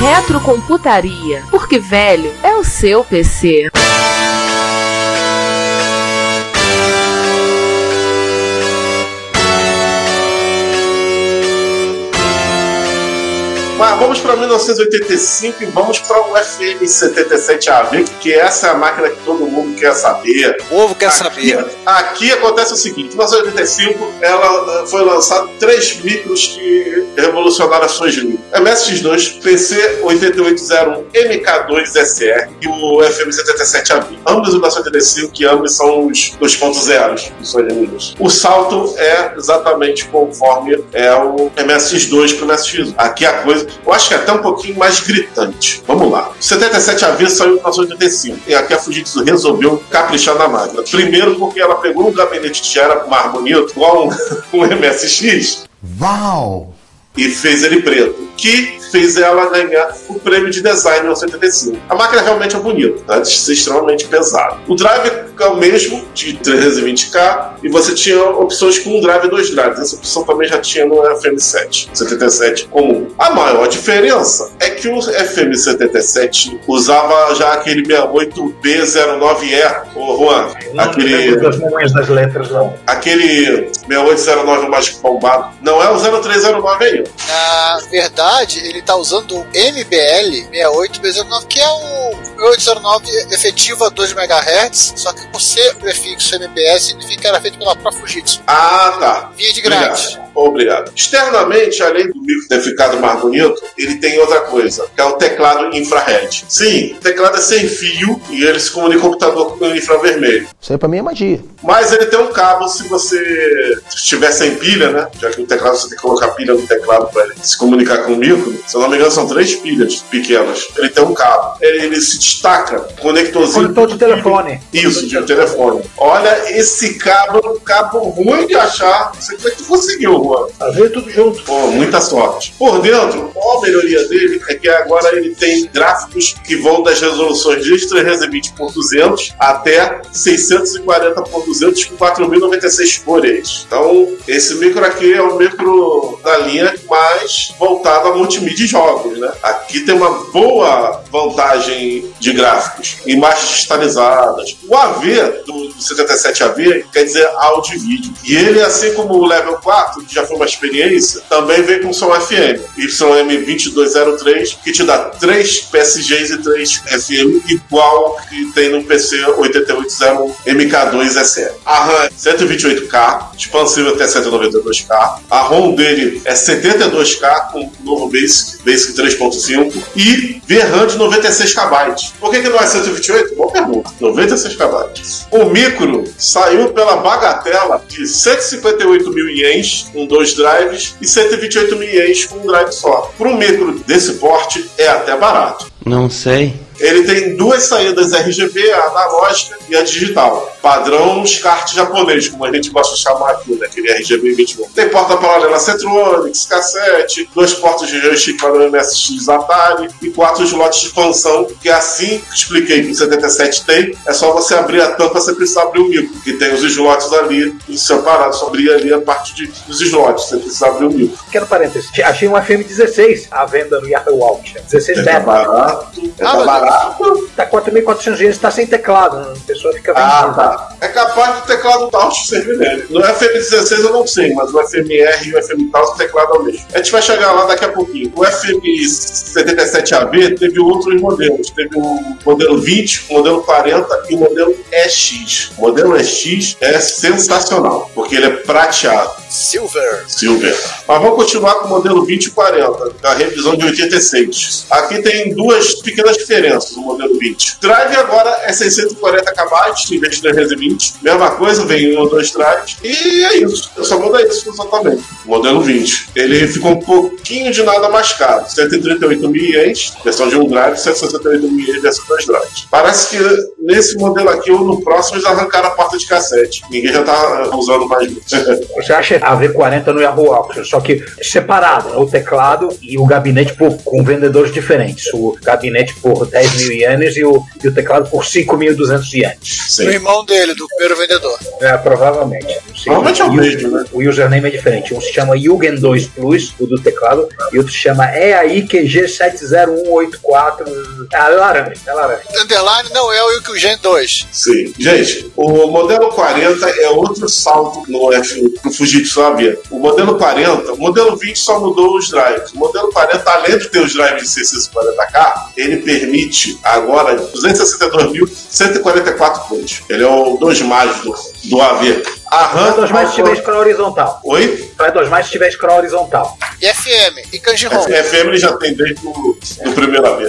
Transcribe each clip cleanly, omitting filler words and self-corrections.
Retrocomputaria, porque velho é o seu PC. Mas vamos para 1985 e vamos para o FM77AV, que essa é a máquina que todo mundo quer saber. O povo quer saber. Aqui acontece o seguinte, em 1985 ela foi lançada 3 micros que revolucionaram as suas linhas. MSX2, PC 8801, MK2SR e o FM77AV. Ambos em 1985 e ambos são os 2.0 dos seus linhas. O salto é exatamente conforme é o MSX2 para o MSX1. Aqui a coisa eu acho que é até um pouquinho mais gritante. Vamos lá. 77AV saiu em 1985. E aqui a Fujitsu resolveu caprichar na máquina. Primeiro porque ela pegou um gabinete que já era mais bonito, igual um MSX. Uau! E fez ele preto, que fez ela ganhar o prêmio de design em 1985. A máquina realmente é bonita, tá? É extremamente pesada. O drive é o mesmo, de 320K, e você tinha opções com um drive e 2 drives. Essa opção também já tinha no FM7, 77 comum. A maior diferença é que o FM77 usava já aquele 68B09E, ô Juan, aquele... Aquele 6809 mais bombado. Não é o 0309 aí. Na verdade, ele tá usando o MBL68B09, que é o 809 efetiva 2 MHz, só que por ser o prefixo MBS significa que era feito pela própria Fujitsu. Ah, tá. Via de grátis. Obrigado. Externamente, além do micro ter ficado mais bonito, ele tem outra coisa, que é o teclado infrared. Sim, o teclado é sem fio e ele se comunica com o computador com infravermelho. Isso aí pra mim é magia. Mas ele tem um cabo se você estiver sem pilha, né? Já que o teclado você tem que colocar pilha no teclado pra ele se comunicar com o micro. Se eu não me engano, são 3 pilhas pequenas. Ele tem um cabo. Ele se destaca, conectorzinho. Conector de telefone. Isso, de telefone. Olha, esse cabo é um cabo ruim de achar. Não sei como é que conseguiu. Às vezes tudo junto. Pô, muita sorte. Por dentro, a melhoria dele é que agora ele tem gráficos que vão das resoluções de 320x200 até 640x200 com 4096 cores. Então, esse micro aqui é um micro da linha mais voltado a multimídia e jogos, né? Aqui tem uma boa vantagem de gráficos, imagens digitalizadas. O AV do 77AV quer dizer áudio e vídeo. E ele, assim como o level 4, já foi uma experiência, também vem com som FM, YM2203, que te dá 3 PSGs e 3 FM, igual que tem no PC 8801 MK2SR. A RAM é 128K, expansível até 192K. A ROM dele é 72K, com o novo Basic 3.5, e VRAM de 96KB. Por que não é 128? Boa pergunta. 96KB. O micro saiu pela bagatela de 158 mil ienes com 2 drives e 128 mil ienes com um drive só. Para um micro desse porte é até barato. Não sei. Ele tem 2 saídas RGB, a analógica e a digital. Padrão SCART japonês, como a gente gosta de chamar aqui, né? Aquele RGB 21. Tem porta paralela Centronics, cassete, 2 portas de joystick para o MSX Atari e 4 slots de expansão, que assim que expliquei que o 77 tem, é só você abrir a tampa, você precisa abrir o micro, que tem os slots ali separados, só abrir ali a parte dos slots, você precisa abrir o micro. Pequeno parênteses, achei um FM16 à venda no Yahoo Auction, 16 dólares. Tá barato. Tá 4.400 ienes, tá sem teclado, né? A pessoa fica bem. Tá. É capaz do teclado Taos servir nele. No FM16 eu não sei, mas o FMR e o FM Taos, o teclado é o mesmo. A gente vai chegar lá daqui a pouquinho. O FM77AB teve outros modelos. Teve o modelo 20, o modelo 40 e o modelo EX. O modelo EX é sensacional, porque ele é prateado. Silver. Mas vamos continuar com o modelo 2040, a revisão de 86. Aqui tem duas pequenas diferenças no modelo 20. Drive agora é 640 KB, em vez de 320. Mesma coisa, vem um ou dois drives. E é isso. Eu só muda isso exatamente. O modelo 20. Ele ficou um pouquinho de nada mais caro. 138 mil ienes, versão de um drive, 168 mil ienes, versão de dois drives. Parece que nesse modelo aqui ou no próximo eles arrancaram a porta de cassete. Ninguém já tá usando mais. Você acha a V40 no Yahoo Auctions, só que separado, o teclado e o gabinete com vendedores diferentes. O gabinete por 10 mil ienes e o teclado por 5.200 ienes. O irmão dele, do primeiro vendedor. É, provavelmente. Provavelmente é o mesmo, né? O username é diferente. Um se chama Yugen 2 Plus, o do teclado, e outro se chama EAIQG70184. É laranja. Underline não é o Yugen 2. Sim. Gente, o modelo 40 é outro salto no Fujitsu AB. O modelo 40, o modelo 20 só mudou os drives. O modelo 40, além de ter os drives de 640K, ele permite agora 262.144 cores. Ele é o 2 mais do AV. Faz 2 mais se tiver scroll horizontal. Oi? Faz 2 mais se tiver scroll horizontal. E FM? E Kanji-ROM? FM ele já tem desde o primeiro AV.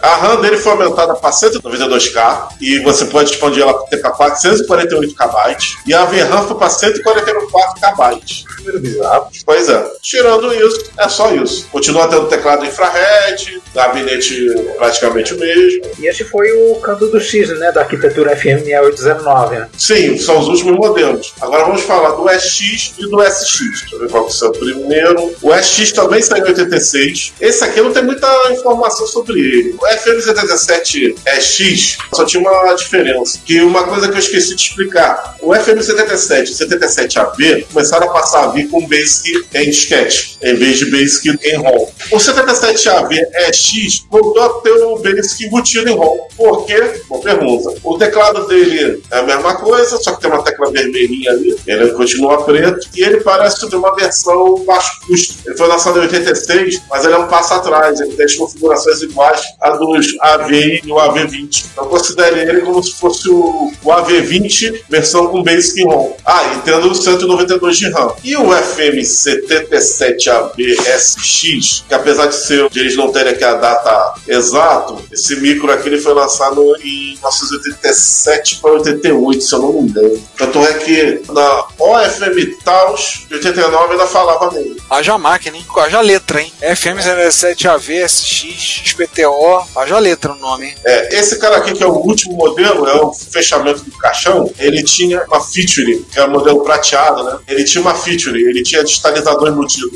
A RAM dele foi aumentada para 192K e você pode expandir ela para 448KB. E a VRAM foi para 144KB. Primeiro bizarro. Pois é. Tirando isso, é só isso. Continua tendo teclado infrared, gabinete praticamente o mesmo. E esse foi o canto do cisne, né? Da arquitetura FM 809, né? Sim, são os últimos modelos. Agora vamos falar do EX e do SX. Deixa eu ver qual que é o primeiro. O EX também saiu em 86. Esse aqui não tem muita informação sobre ele. O FM77EX só tinha uma diferença. Que uma coisa que eu esqueci de explicar. O FM77 e o 77AB começaram a passar a vir com Basic em disquete, em vez de Basic em ROM. O 77AV-EX voltou a ter o Basic embutido em ROM. Por quê? Boa pergunta. O teclado dele é a mesma coisa, só que tem uma tecla vermelhinha ali. Ele continua preto e ele parece ter uma versão baixo custo. Ele foi lançado em 86, mas ele é um passo atrás. Ele tem as configurações iguais à dos AV e o AV20. Então considere ele como se fosse o AV20 versão com Basic em ROM. Ah, e tendo 192 de RAM. E o FM77ABSX, que apesar de ser de eles não terem aqui a data exata, esse micro aqui ele foi lançado em 1987 para 88, se eu não me engano. Tanto é que na OFM Towns de 89 ainda falava nele. Haja máquina, hein? Haja letra, hein? FM77ABSX, XPTO, haja letra o nome, hein? É, esse cara aqui que é o último modelo, é o fechamento do caixão, ele tinha uma feature, que era o modelo prateado, né? Ele tinha uma feature, ele tinha digitalizador embutido.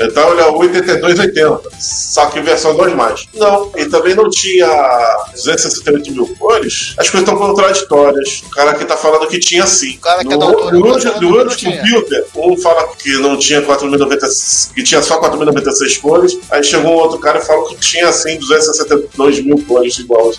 Então ele é o 8280, só que versão 2 mais. Não, ele também não tinha 268 mil cores. As coisas estão contraditórias. O cara aqui tá falando que tinha sim. O cara que no outro computer, um fala que não tinha 4096, que tinha só 4096 cores, aí chegou um outro cara e fala que tinha sim 262 mil cores igual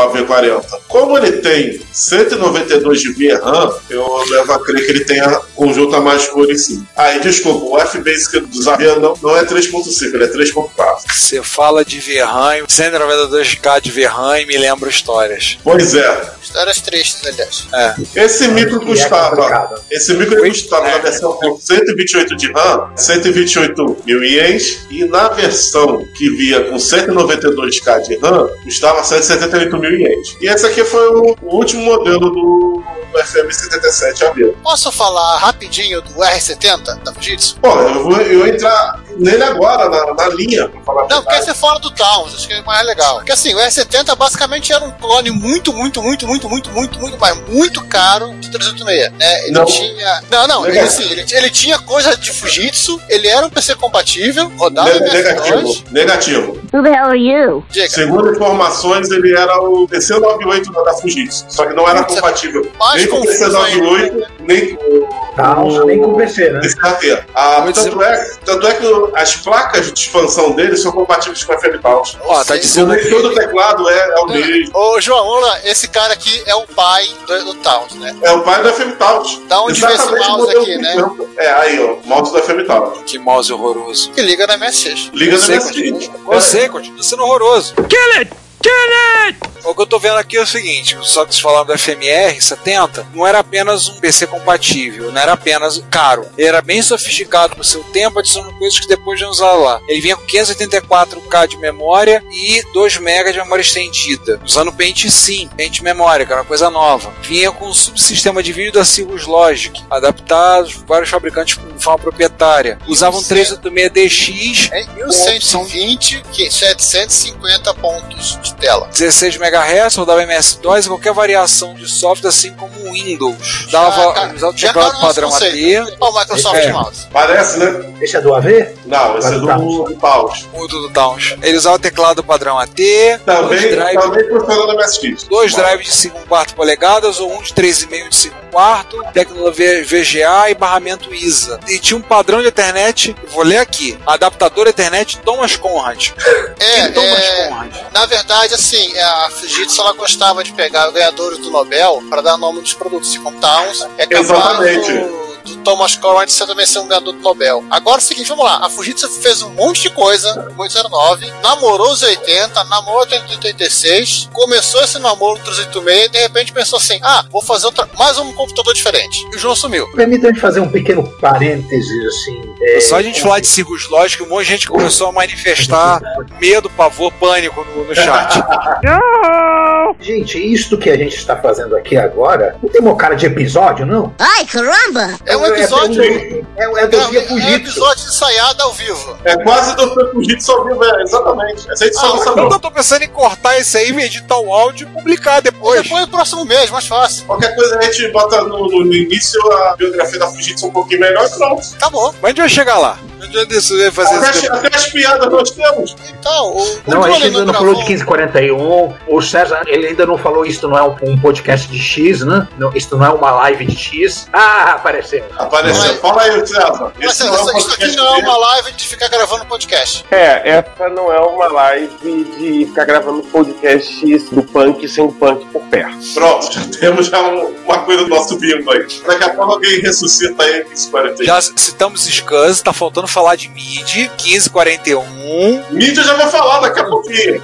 ao AV40. Como ele tem 192 de VRAM, eu levo a crer que ele tenha conjunto a mais cores sim. Aí, desculpa, o F-Basic do Zavian não é 3.5, ele é 3.4. Você fala de VRAM, 192K de VRAM e me lembra histórias. Pois é. Histórias tristes, aliás. É. Esse micro custava na versão com 128 de RAM, 128 mil ienes, e na versão que via com 192K de RAM, custava 178 mil ienes. E esse aqui foi o último modelo do FM77AB. Posso falar rapidinho do R70 da Fujitsu? Pô, eu vou entrar nele agora, na linha, pra falar. Não, porque você fala do Towns, acho que é mais legal. Porque assim, o R70 basicamente era um clone muito caro do 386, né? Ele tinha... Ele tinha coisa de Fujitsu, ele era um PC compatível, rodava Negativo. Who the hell are you? Diga. Segundo informações, ele era o PC 98 da Fujitsu, só que não era compatível. Nem com o PC 98, nem com o PC, né? Tanto é que as placas de expansão dele são compatíveis com a FM Towns. Ó, tá dizendo que todo teclado é o mesmo. Ô, João, vamos lá. Esse cara aqui é o pai do Towns, né? É o pai do FM Towns. Dá onde vê esse mouse aqui, né? É, aí, ó. Mouse do FM Towns. Que mouse horroroso. Que liga na MSX. Liga na MSX. Você continua sendo horroroso. Kill it! O que eu tô vendo aqui é o seguinte, só que vocês falaram do FMR70, não era apenas um PC compatível, não era apenas caro, ele era bem sofisticado no seu tempo, adicionando coisas que depois não usaram lá. Ele vinha com 584K de memória e 2 MB de memória estendida, usando Paint Sim, Paint Memória, que era uma coisa nova. Vinha com um subsistema de vídeo da Cirrus Logic, adaptados por vários fabricantes de forma proprietária. Usavam 386DX em 1120, 750 pontos de tela. 16 MHz, rodava MS-DOS e qualquer variação de software, assim como o Windows. Dava o teclado padrão AT. Olha o Microsoft Mouse. Parece, né? Esse é do AV? Não, esse é do Towns. O do Towns. Ele usava o teclado padrão AT. Também funcionando MS-DOS. 2 drives de 5,4 polegadas ou um de 3,5 de 5,4. Tecnologia VGA e barramento ISA. E tinha um padrão de Ethernet, vou ler aqui, adaptador Ethernet Thomas Conrad. Thomas Conrad. Na verdade, assim, a Fujitsu ela gostava de pegar ganhadores do Nobel para dar nome dos produtos. Como Towns é capaz do Thomas Conrad também ser um ganhador do Nobel. Agora é o seguinte, vamos lá. A Fujitsu fez um monte de coisa, 809, namorou os 80, namorou 86, começou esse namoro 386 e de repente pensou assim, vou fazer mais um computador diferente. E o João sumiu. Permita-me fazer um pequeno parênteses, assim. Só a gente falar de Cirrus Logic, um monte de gente começou a manifestar medo, pavor, pânico no chat. Gente, isto que a gente está fazendo aqui agora, não tem uma cara de episódio, não? Ai, caramba! É um episódio. É um episódio ensaiado ao vivo. É quase do Fujitsu ao vivo, exatamente. Essa edição não sabe. Eu tô pensando em cortar isso aí, editar o áudio e publicar depois. Depois do próximo mês, mais fácil. Qualquer coisa a gente bota no início a biografia da Fujitsu um pouquinho melhor e pronto. Tá bom. Mas a gente vai chegar lá. Até as piadas nós temos. Então, não, a gente ainda não falou de 1541. O César, ele ainda não falou, isso não é um podcast de X, né? Não, isso não é uma live de X. Apareceu. Fala aí, César. Isso aqui não é uma live de ficar gravando podcast. Essa não é uma live de ficar gravando podcast X do punk sem o punk por perto. Pronto, já temos uma coisa do nosso bingo aí. Daqui a pouco alguém ressuscita aí 1541. Já citamos Scans, tá faltando falar de MIDI, 1541. MIDI eu já vou falar daqui a pouquinho.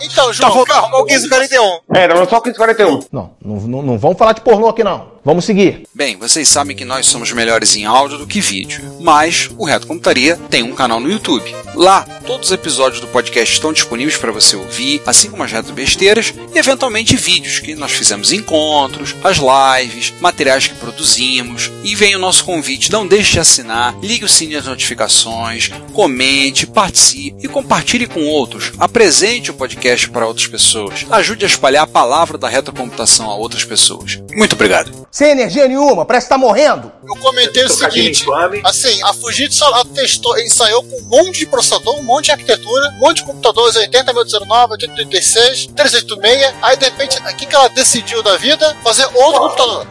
Então, João, calma, o 1541. Não é só o 1541. Não vamos falar de pornô aqui, não. Vamos seguir. Bem, vocês sabem que nós somos melhores em áudio do que vídeo, mas o Reto Computaria tem um canal no YouTube. Lá, todos os episódios do podcast estão disponíveis para você ouvir, assim como as reto besteiras e, eventualmente, vídeos que nós fizemos, encontros, as lives, materiais que produzimos. E vem o nosso convite, não deixe de assinar, ligue o sininho das notificações, comente, participe e compartilhe com outros. Apresente o podcast para outras pessoas. Ajude a espalhar a palavra da retrocomputação a outras pessoas. Muito obrigado. Sem energia nenhuma, parece que tá morrendo. Eu comentei o seguinte, assim, a Fujitsu ela testou, ensaiou com um monte de processador, um monte de arquitetura, um monte de computadores, 80019, 8086, 386, aí de repente, o que ela decidiu da vida? Fazer outro computador.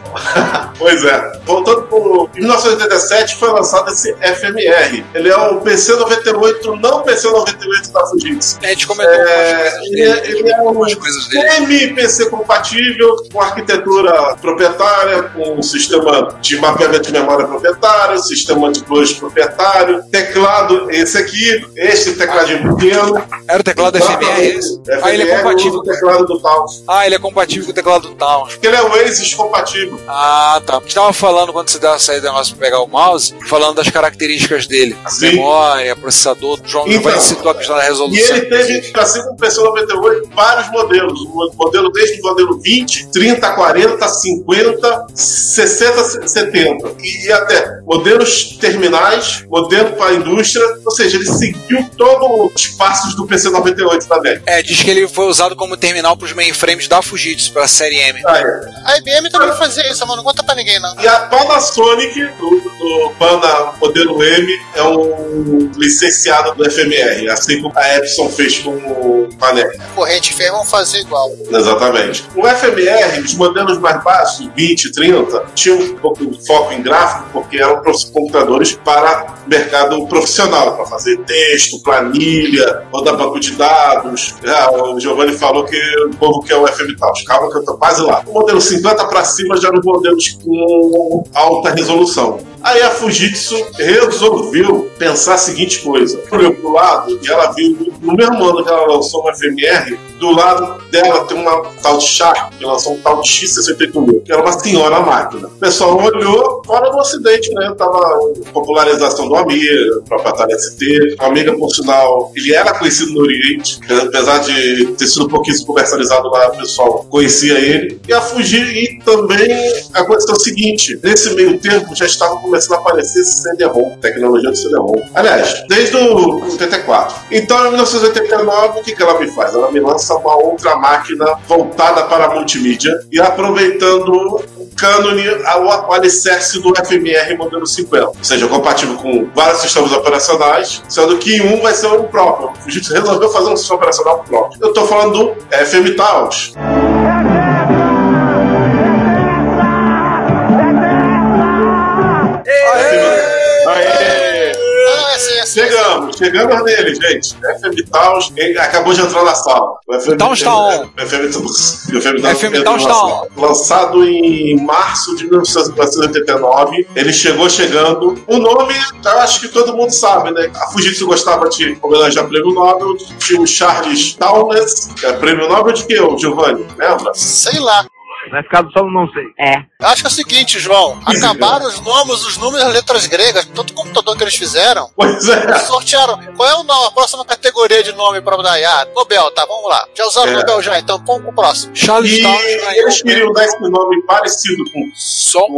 Pois é, voltando pro... Em 1987 foi lançado esse FMR, ele é o PC-98, não PC-98 da Fujitsu. A gente comentou algumas coisas dele. Ele é um semi-PC compatível com arquitetura proprietária, com um sistema de mapeamento de memória proprietário, sistema de blush proprietário, teclado, esse aqui, este tecladinho pequeno. Era o teclado FMR. Ele é compatível com o teclado do Towns. Ele é compatível com o teclado do Towns. Porque ele é o OASYS compatível. Tá. A gente tava falando, quando você dá a saída do negócio pra pegar o mouse, falando das características dele. Sim. Memória, processador, João vai citar a questão da resolução. E ele teve, assim como o PC-98, vários modelos. O modelo desde o modelo 20, 30, 40, 50, 60, 70 e até modelos terminais, modelo para a indústria, ou seja, ele seguiu todos os passos do PC-98 da década. Diz que ele foi usado como terminal para os mainframes da Fujitsu, para a série M. A IBM também fazia isso, mas não conta para ninguém, não. E a Panasonic, do Pana modelo M, é um licenciado do FMR, assim como a Epson fez com o Panasonic. Corrente e Fer vão fazer igual. Exatamente. O FMR, os modelos mais baixos, 20, 30, tinha um pouco de foco em gráfico, porque eram computadores para mercado profissional, para fazer texto, planilha, rodar banco de dados. O Giovanni falou que o povo quer o FM Towns. Calma que eu tô quase lá. O modelo 50 para cima já eram modelos com alta resolução. Aí a Fujitsu resolveu pensar a seguinte coisa. Olhou pro lado e ela viu, no mesmo ano que ela lançou uma FMR, do lado dela tem uma tal de Sharp, que lançou um tal de X68000, que era uma senhora máquina. O pessoal olhou, fora do Ocidente, né? Tava popularização do Amiga, própria Atari ST. O Amiga, por sinal, ele era conhecido no Oriente, apesar de ter sido pouquíssimo comercializado lá, o pessoal conhecia ele. E a Fujitsu, e também aconteceu o seguinte, nesse meio tempo já estava começando a aparecer CD-ROM, tecnologia de CD-ROM. Aliás, desde o 84. Então, em 1989, o que ela me faz? Ela me lança uma outra máquina voltada para a multimídia e aproveitando o cânone ao alicerce do FMR modelo 50. Ou seja, compatível com vários sistemas operacionais, sendo que um vai ser o próprio. A gente resolveu fazer um sistema operacional próprio. Eu estou falando do FM Towns. Chegamos nele, gente. FM Towns acabou de entrar na sala. FM Towns Town. Lançado em março de 1989. Ele chegou chegando. O nome, eu acho que todo mundo sabe, né? A Fujitsu gostava de homenagear prêmio Nobel. Tinha o Charles Townes. É prêmio Nobel de quê, Giovanni? Lembra? Sei lá. Vai ficar só no não sei. É. Eu acho que é o seguinte, João. Acabaram os nomes, os números, as letras gregas, todo computador que eles fizeram. Pois é. Eles sortearam. Qual é o nome? A próxima categoria de nome pra mudar? Ah, Nobel, tá, vamos lá. Já usaram Nobel já, então vamos pro próximo. Charles Townes. Eles queriam dar esse nome parecido com...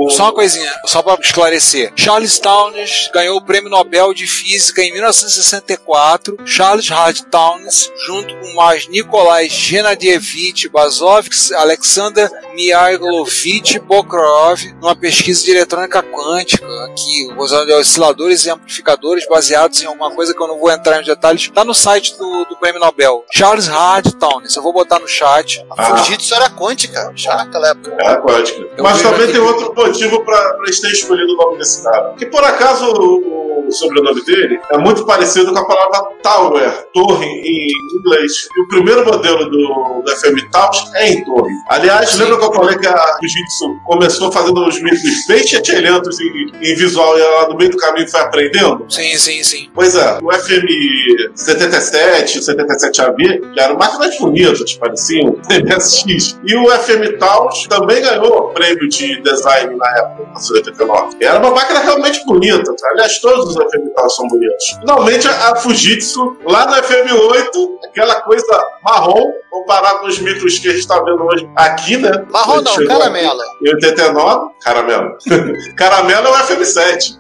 Só uma coisinha, só pra esclarecer. Charles Townes ganhou o Prêmio Nobel de Física em 1964. Charles Hart Townes, junto com mais Nikolai Gennadievich Bazov, Alexander Mikhailovich Prokhorov, numa pesquisa de eletrônica quântica, que usando osciladores e amplificadores baseados em alguma coisa que eu não vou entrar em detalhes, tá no site do Prêmio Nobel. Charles Hart Townes, eu vou botar no chat. Fujitsu era quântica, já naquela época. Era quântica. Mas também tem outro motivo pra eles terem escolhido o nome desse cara. Que por acaso o sobrenome dele é muito parecido com a palavra tower, torre em inglês. E o primeiro modelo do FM Towns é em torre. Aliás, lembra que eu falei que a Fujitsu começou fazendo uns micros bem chechelentos em visual e ela no meio do caminho foi aprendendo? Sim, sim, sim. Pois é, o FM77, o 77AB já eram máquinas bonitas, pareciam o MSX. E o FM Towns também ganhou o prêmio de design na época, em 89. Era uma máquina realmente bonita, aliás, todos os FM Towns são bonitos. Finalmente, a Fujitsu, lá no FM8, aquela coisa marrom, comparar com os micros que a gente tá vendo hoje aqui, né? Marrom não, caramelo. Em 89, caramelo. Caramelo é o FM7.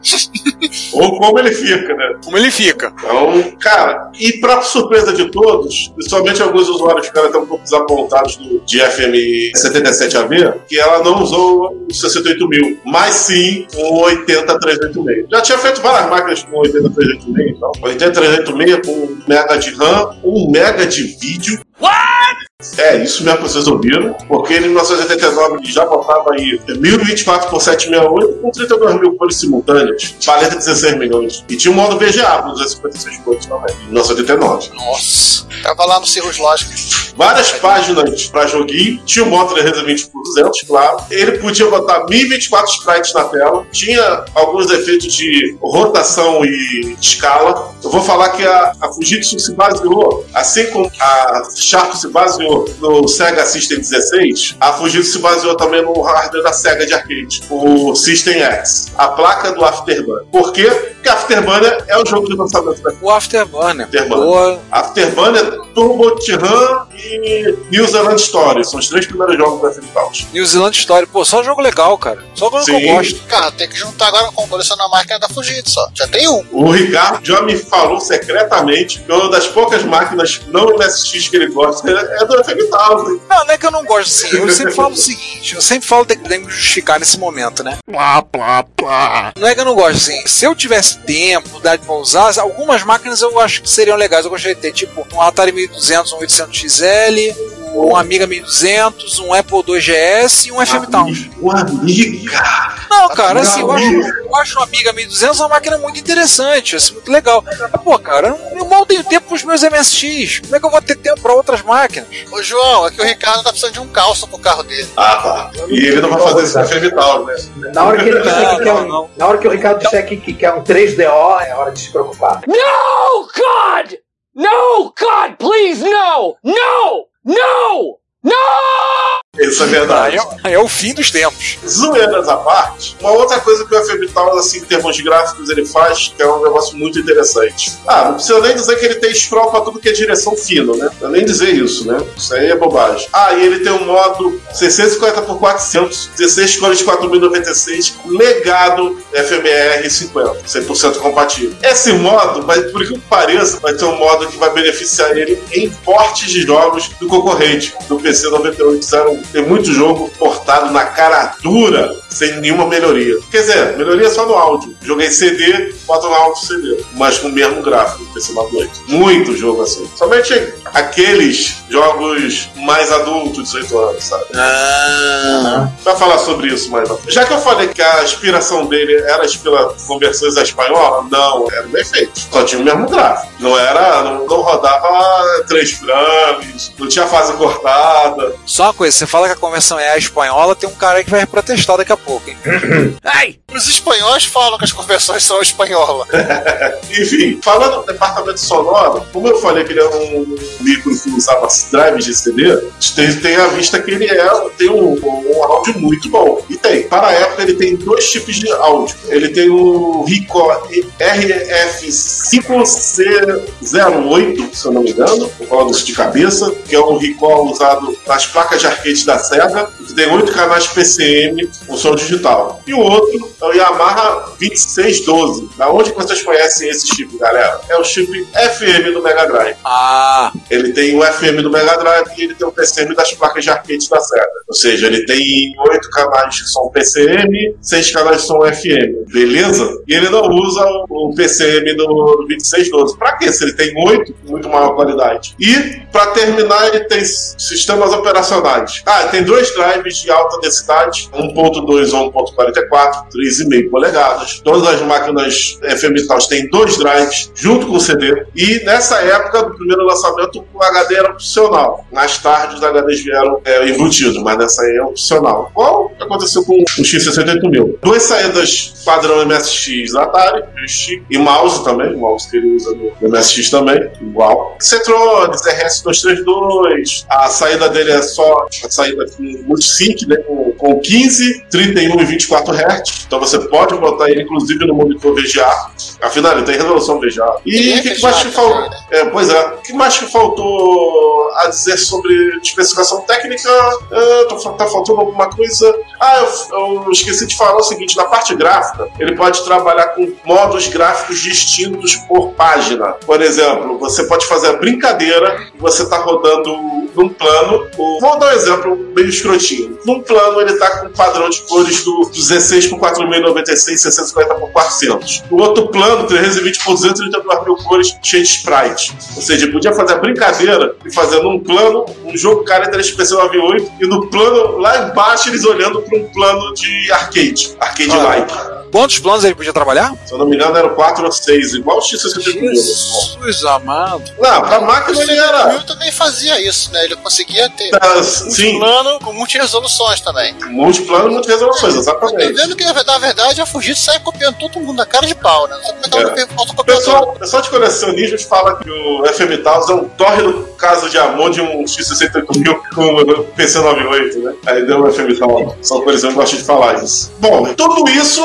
Ou como ele fica, né? Como ele fica. Então, cara, e pra surpresa de todos, principalmente alguns usuários ficaram até um pouco desapontados de FM77AB, que ela não usou o 68000, mas sim o 80386. Já tinha feito várias máquinas com 80386, então. 80386 com 1 mega de RAM, 1 mega de vídeo. What? É, isso mesmo que vocês ouviram, porque ele em 1989 ele já botava aí 1024x768 com 32 mil cores simultâneas, paleta 16 milhões. E tinha um modo VGA, 256 cores também, em 1989. Nossa, tava lá no Cirrus Logic. Várias páginas pra joguinho, tinha o modo 320x200, claro. Ele podia botar 1024 sprites na tela, tinha alguns efeitos de rotação e escala. Eu vou falar que a Fujitsu se baseou, assim como a Sharp se baseou no Sega System 16, a Fujitsu se baseou também no hardware da Sega de arcade, o System X, a placa do Afterburner. Por quê? Porque Afterburner é o jogo de lançamento da Fujitsu. O Afterburner. Afterburner, Turbo Tiran e New Zealand Stories. São os três primeiros jogos da FM Towns. New Zealand Stories, pô, só jogo legal, cara. Só jogo que eu gosto. Cara, tem que juntar agora com colecionar a máquina da Fujitsu, só. Já tem um. O Ricardo já me falou secretamente que uma das poucas máquinas não MSX que ele gosta é do FM Towns. Não, não é que eu não gosto, sim. Eu sempre falo o seguinte, eu sempre falo, tem que me justificar nesse momento, né? Plá, plá, plá. Não é que eu não gosto, sim. Se eu tivesse tempo, dar pra usar, algumas máquinas eu acho que seriam legais. Eu gostaria de ter, tipo, um Atari 1200, um 800 XL, um Amiga 1200, um Apple 2GS e um FM Towns. Não, cara, assim, eu acho o Amiga 1200 uma máquina muito interessante, assim, muito legal. Mas, pô, cara, eu mal tenho tempo pros meus MSX. Como é que eu vou ter tempo pra outras máquinas? Ô, João, é que o Ricardo tá precisando de um calço pro carro dele. Ah, tá. E ele não vai fazer isso com FM Towns, né? Na hora que ele na hora que o Ricardo disser que quer um 3DO, é hora de se preocupar. Não, God! No, God, please, no! No! No! No! Isso é verdade. É o fim dos tempos. Zoeiras à parte, uma outra coisa que o FM Towns, assim, em termos de gráficos, ele faz, que é um negócio muito interessante. Ah, não precisa nem dizer que ele tem scroll pra tudo que é direção fino, né? Não é nem dizer isso, né? Isso aí é bobagem. Ah, e ele tem um modo 650x400, 16 cores de 4096, legado FMR50, 100% compatível. Esse modo, mas por que pareça, vai ter um modo que vai beneficiar ele em portes de jogos do concorrente, do PC 9801. Tem muito jogo portado na cara dura, sem nenhuma melhoria. Quer dizer, melhoria só no áudio. Joguei CD, bota no áudio CD. Mas com o mesmo gráfico, PC 98. Muito jogo assim. Somente aqueles jogos mais adultos, 18 anos, sabe? Ah. Vai falar sobre isso mais na frente. Já que eu falei que a inspiração dele era pelas conversões da espanhola, não, era bem feito. Só tinha o mesmo gráfico. Não era, não rodava 3 frames, não tinha fase cortada. Só uma coisa, você fala que a conversão é a espanhola, tem um cara aí que vai protestar daqui a pouco, hein? Ai! Os espanhóis falam que as conversões são espanhola. Enfim, falando do departamento sonoro, como eu falei que ele é um livro que usava drives de CD, tem a vista que ele tem um áudio muito bom. E tem, para a época, ele tem 2 tipos de áudio. Ele tem o Ricoh RF5C08, se eu não me engano, vou falar disso de cabeça, que é um Ricoh usado nas placas de arcade da Sega, que tem 8 canais PCM com som digital. E o outro é o Yamaha 2612. Da onde vocês conhecem esse chip, galera? É o chip FM do Mega Drive. Ah! Ele tem o FM do Mega Drive e ele tem o PCM das placas de arcade da Sega. Ou seja, ele tem 8 canais de som PCM, 6 canais de som FM. Beleza? E ele não usa o PCM do 2612. Pra quê? Se ele tem 8, muito maior qualidade. E, pra terminar, ele tem sistemas operacionais. Ah, tem 2 drives de alta densidade, 1.2 ou 1.44, 3,5 polegadas. Todas as máquinas FM Towns têm 2 drives junto com o CD. E nessa época do primeiro lançamento, o HD era opcional. Mais tarde os HDs vieram embutidos, mas nessa aí é opcional. Qual aconteceu com o X68000? 2 saídas padrão MSX Atari, e mouse também, o mouse que ele usa no MSX também, igual. Centrones, RS232, a saída dele é só a saída com multisync, né, com 15, 31 e 24 Hz. Então você pode botar ele, inclusive, no monitor VGA. Afinal, ele tem resolução VGA. E o que mais que faltou? Pois é, o que mais que faltou a dizer sobre especificação técnica? Tá faltando alguma coisa? Ah, eu esqueci de falar o seguinte: na parte gráfica, ele pode trabalhar com modos gráficos distintos por página. Por exemplo, você pode fazer a brincadeira e você tá rodando num plano. Vou dar um exemplo meio escrotinho. Num plano, ele tá com o padrão de cores do 16x4096, 650x400. No outro plano, 320x232 mil cores, cheio de sprite. Ou seja, podia fazer a brincadeira e fazer num plano um jogo Caracteres PC98 e no plano lá embaixo eles olhando para um plano de arcade-like. Quantos planos ele podia trabalhar? Se eu não me engano, eram 4 ou 6, igual o X68000. Jesus amado. Não, pra máquina ele era... O Will também fazia isso, né? Ele conseguia ter multiplano com multi-resoluções também. Multiplano e multi-resoluções, exatamente. Eu tô vendo que, na verdade, a Fujitsu sai copiando todo mundo na cara de pau, né? O pessoal de colecionistas fala que o FM Towns é um tórrido caso de amor de um X68000 com o PC98, né? Aí deu o FM Towns. Só por exemplo, eu gosto de falar isso. Bom, tudo isso...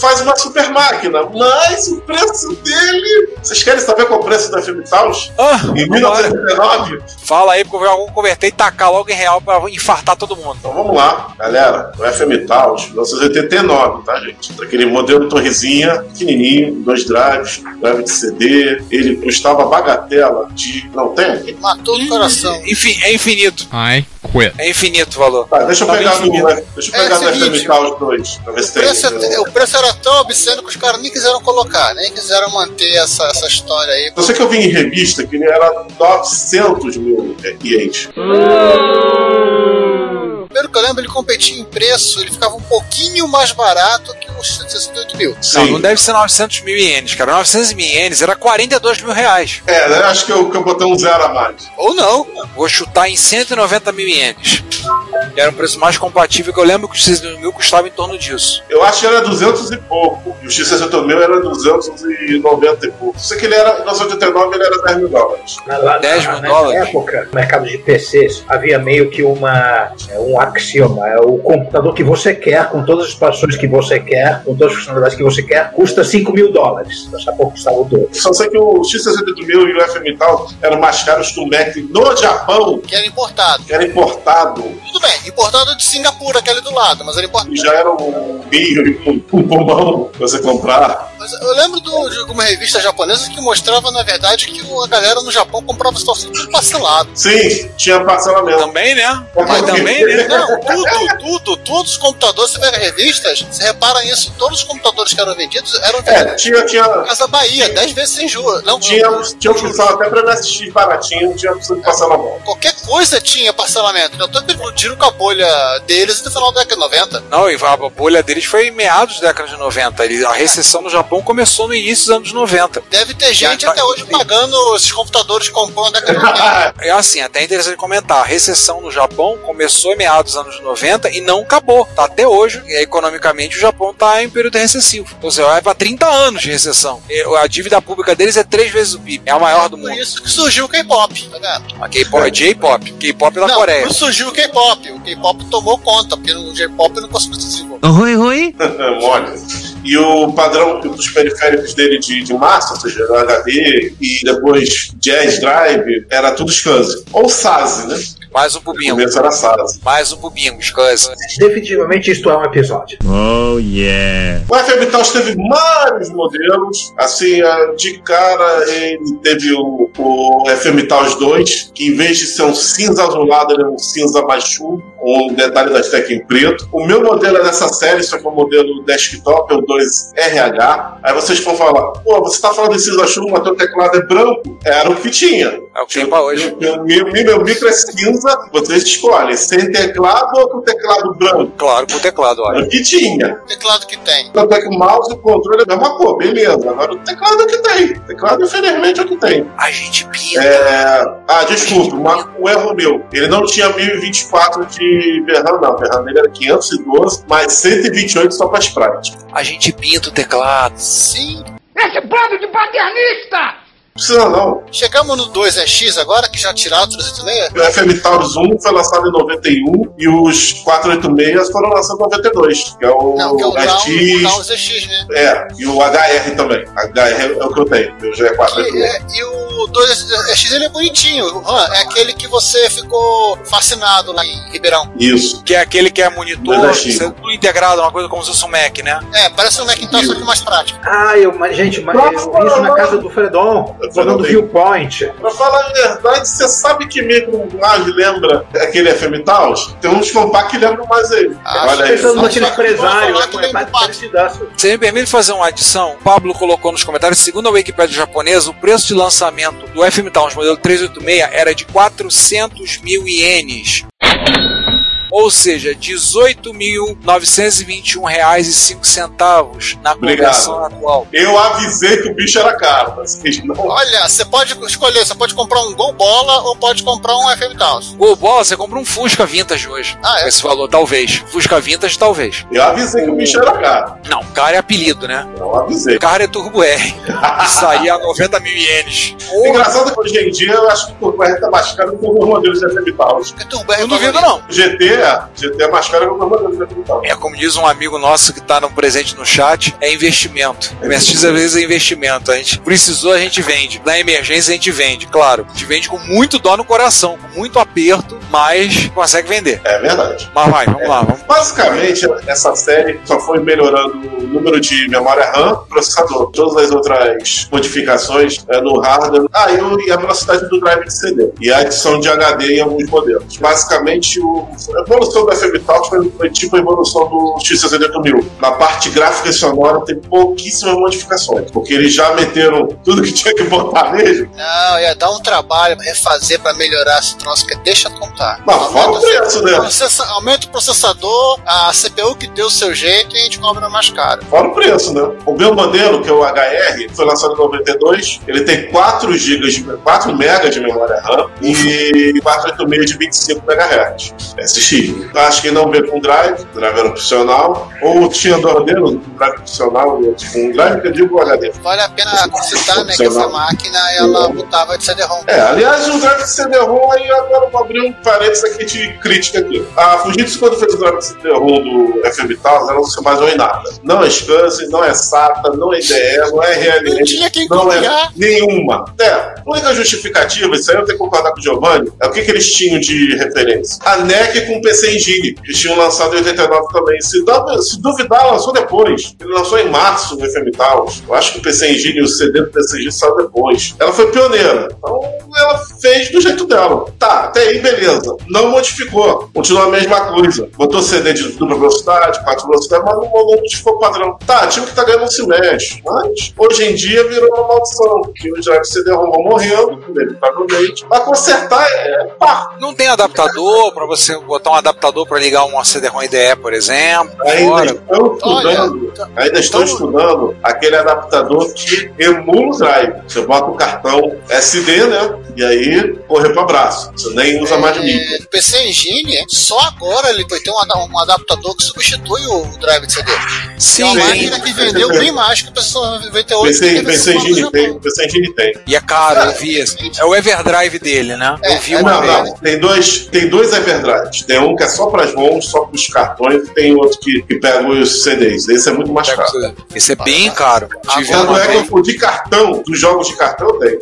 faz uma super máquina, mas o preço dele... Vocês querem saber qual é o preço da FM Towns? Em 1999? Fala aí, porque eu vou converter e tacar logo em real pra infartar todo mundo. Então vamos lá, galera. O FM Towns, 1989, tá, gente? Aquele modelo torrezinha, pequenininho, 2 drives, drive de CD. Ele custava bagatela de... Não tem? Ele matou o coração. Enfim, é infinito. Ai... É infinito o valor. Tá, deixa eu pegar no FM Towns 2 pra ver se tem. O preço era era tão obsceno que os caras nem quiseram colocar, nem quiseram manter essa história aí. Eu sei que eu vi em revista que era 900.000 clientes. Pelo que eu lembro, ele competia em preço, ele ficava um pouquinho mais barato que os 168.000. Sim. Não, não deve ser 900.000 ienes, cara. 900.000 ienes era 42.000 reais. É, né? Acho que eu botei um zero a mais. Ou não. Vou chutar em 190.000 ienes. Era um preço mais compatível, que eu lembro que os 6.000 custava em torno disso. Eu acho que era 200 e pouco. E o X68000 era 290 e pouco. Só que ele era, em 1989, ele era 10 mil dólares. $10.000? Na época, no mercado de PCs, havia meio que um axioma. É o computador que você quer, com todas as expansões que você quer, com todas as funcionalidades que você quer, custa $5.000. Daqui a pouco custava o dobro. Só sei que o X68000 e o FM Towns eram mais caros que o Mac no Japão. Que era importado. Tudo bem, importado de Singapura, aquele do lado, mas era importado. Já era um meio, um bombão pra você comprar. Mas eu lembro de alguma revista japonesa que mostrava, na verdade, que a galera no Japão comprava situação tudo parcelado. Sim, tinha parcelamento. Também, né? Mas também, né? Não, todos os computadores, você vê revistas, você repara isso, todos os computadores que eram vendidos eram vendidos. Tinha Casa Bahia, 10 vezes sem juros. Tinha um pessoal até pra MSX baratinho, não tinha precisado de parcelamento. Qualquer coisa tinha parcelamento, né? Tiro com a bolha deles no final da década de 90. Não, e a bolha deles foi em meados da década de 90. A recessão no Japão começou no início dos anos 90. Deve ter gente até hoje pagando esses computadores que comprou na década de 90. É assim, até interessante comentar. A recessão no Japão começou em meados dos anos 90 e não acabou. Tá até hoje. E economicamente o Japão está em período recessivo. Ou seja, vai para 30 anos de recessão. A dívida pública deles é 3 vezes o PIB. É a maior do mundo. Por isso que surgiu o K-pop. Tá vendo? A K-pop é J-pop. K-pop da Coreia. Não surgiu o K-pop. O K-pop tomou conta, porque o J-pop não conseguiu se desenvolver. Rui. Olha. E o padrão dos periféricos dele de massa, ou seja, era HD e depois J-Drive, era tudo SCSI. Ou SASI, né? Mais um pubinho. Mais um pubinho, SCSI. Definitivamente isto é um episódio. Oh, yeah. O FM Towns teve vários modelos. Assim, de cara, ele teve o FM Towns 2, que em vez de ser um cinza azulado, ele é um cinza mais chumbo, com um detalhe da teclas em preto. O meu modelo é dessa série, só que é o modelo desktop, é o 2RH. Aí vocês vão falar, pô, você tá falando de cinza chumbo, mas teu teclado é branco. Era o que tinha. É o que tem pra hoje. Meu micro é cinza, vocês escolhem, sem teclado ou com teclado branco? Claro, com teclado, olha. É o que tinha. O teclado que tem. Tanto é que o mouse e o controle é a mesma cor, beleza. Agora o teclado é o que tem. O teclado, infelizmente, é o que tem. A gente pinta. Desculpa, um erro meu. Ele não tinha 1024 de VRAM, não. O VRAM dele era 512, mas 128 só pra Sprite. A gente pinta o teclado. Sim. Esse bando de paternista! Precisa não. Chegamos no 2EX agora, que já tiraram o 386. O FM Towns 1 foi lançado em 91 e os 486 foram lançados em 92, que é o Towns EX, né? É, e o HR também. HR é o que eu tenho, eu já é 486. E o 2EX ele é bonitinho, é aquele que você ficou fascinado lá em Ribeirão. Isso. Que é aquele que é monitor, é tudo integrado, uma coisa como se fosse um Mac, né? É, parece um Mac então, só que mais prático. Isso na casa do Fredon. Falando do Viewpoint. Pra falar a verdade, você sabe que mesmo mais lembra aquele FM Towns? Tem uns compactos que lembram mais ele. Olha aí. Pensando naquele empresário. Você me permite fazer uma adição? O Pablo colocou nos comentários, segundo a Wikipedia japonesa, o preço de lançamento do FM Towns modelo 386 era de 400.000 ienes. Ou seja, R$18.921,05 na conversão atual. Eu avisei que o bicho era caro, mas não... Olha, você pode escolher, você pode comprar um Gol Bola ou pode comprar um FM Towns. Gol Bola, você compra um Fusca Vintage hoje. Com esse valor, talvez. Fusca Vintage, talvez. Eu avisei que o bicho era caro. Não, caro é apelido, né? Eu avisei. Caro é Turbo R. Saía a 90.000 ienes. Engraçado que hoje em dia eu acho que o Turbo R tá mais caro do que os modelos de FM Towns. Eu não duvido, não. GT é mais caro que o modelo de FM Towns. É como diz um amigo nosso que está presente no chat, é investimento. O MSX às vezes é investimento. A gente precisou, a gente vende. Na emergência a gente vende, claro. A gente vende com muito dó no coração, com muito aperto, mas consegue vender. É verdade. Mas vai, vamos lá. Vamos. Basicamente, essa série só foi melhorando o número de memória RAM, processador. Todas as outras modificações no hardware. E a velocidade do drive de CD. E a adição de HD em alguns modelos. Basicamente, evolução da FM Towns foi tipo a evolução do X68000. Na parte gráfica e sonora tem pouquíssimas modificações, porque eles já meteram tudo que tinha que botar mesmo. Não, ia dar um trabalho refazer pra melhorar esse troço, que deixa contar. Mas falta o preço, né? Aumenta o processador, a CPU que deu o seu jeito, e a gente cobra mais caro. Fora o preço, né? O meu modelo, que é o HR, foi lançado em 92, ele tem 4 MB de memória RAM e 486 de 25 MHz. SX. Acho que não veio com drive era opcional, ou tinha do ordenador, um drive opcional, um drive que eu digo HD. Vale a pena citar, né, que essa máquina, ela botava de CD-ROM. É, aliás, o drive de CD-ROM, aí agora vou abrir um parênteses aqui de crítica aqui. A Fujitsu, quando fez o drive de CD-ROM do FM Towns, ela não se baseou em nada. Não é SCSI, não é SATA, não é IDE, não é RLM, não tinha quem copiar. Nenhuma. É, a única justificativa, isso aí eu tenho que concordar com o Giovanni, é o que eles tinham de referência. A NEC com o PC Engine, que tinham lançado em 89 também. Se duvidar, lançou depois. Ele lançou em março no FM Towns. Eu acho que o PC Engine, o CD do PC Engine saiu depois. Ela foi pioneira. Então, ela fez do jeito dela. Tá, até aí, beleza. Não modificou. Continua a mesma coisa. Botou CD de dupla velocidade, 4 velocidades, mas não modificou o padrão. Tá, time que tá ganhando não se mexe. Mas, hoje em dia, virou uma maldição. Que o drive CD-ROM morrendo, ele tá no leite. Pra consertar, pá. Não tem adaptador pra você botar um adaptador pra ligar um CD-ROM IDE, por exemplo. Ainda estão estudando aquele adaptador que emula o drive. Você bota o cartão SD, né? E aí, correr pro abraço. Você nem usa mais mídia. O PC Engine, só agora ele foi ter um adaptador que substitui o drive de CD. Sim. É uma máquina que vendeu bem mais que o pessoal 98. O PC Engine tem. E é caro, eu vi. É o EverDrive dele, né? Eu vi. Tem dois EverDrives. Tem um que é só pras ROMs, só pros cartões, e tem outro que pega os CDs. Esse é muito mais caro. Esse é bem caro. De cartão, dos jogos de cartão tem.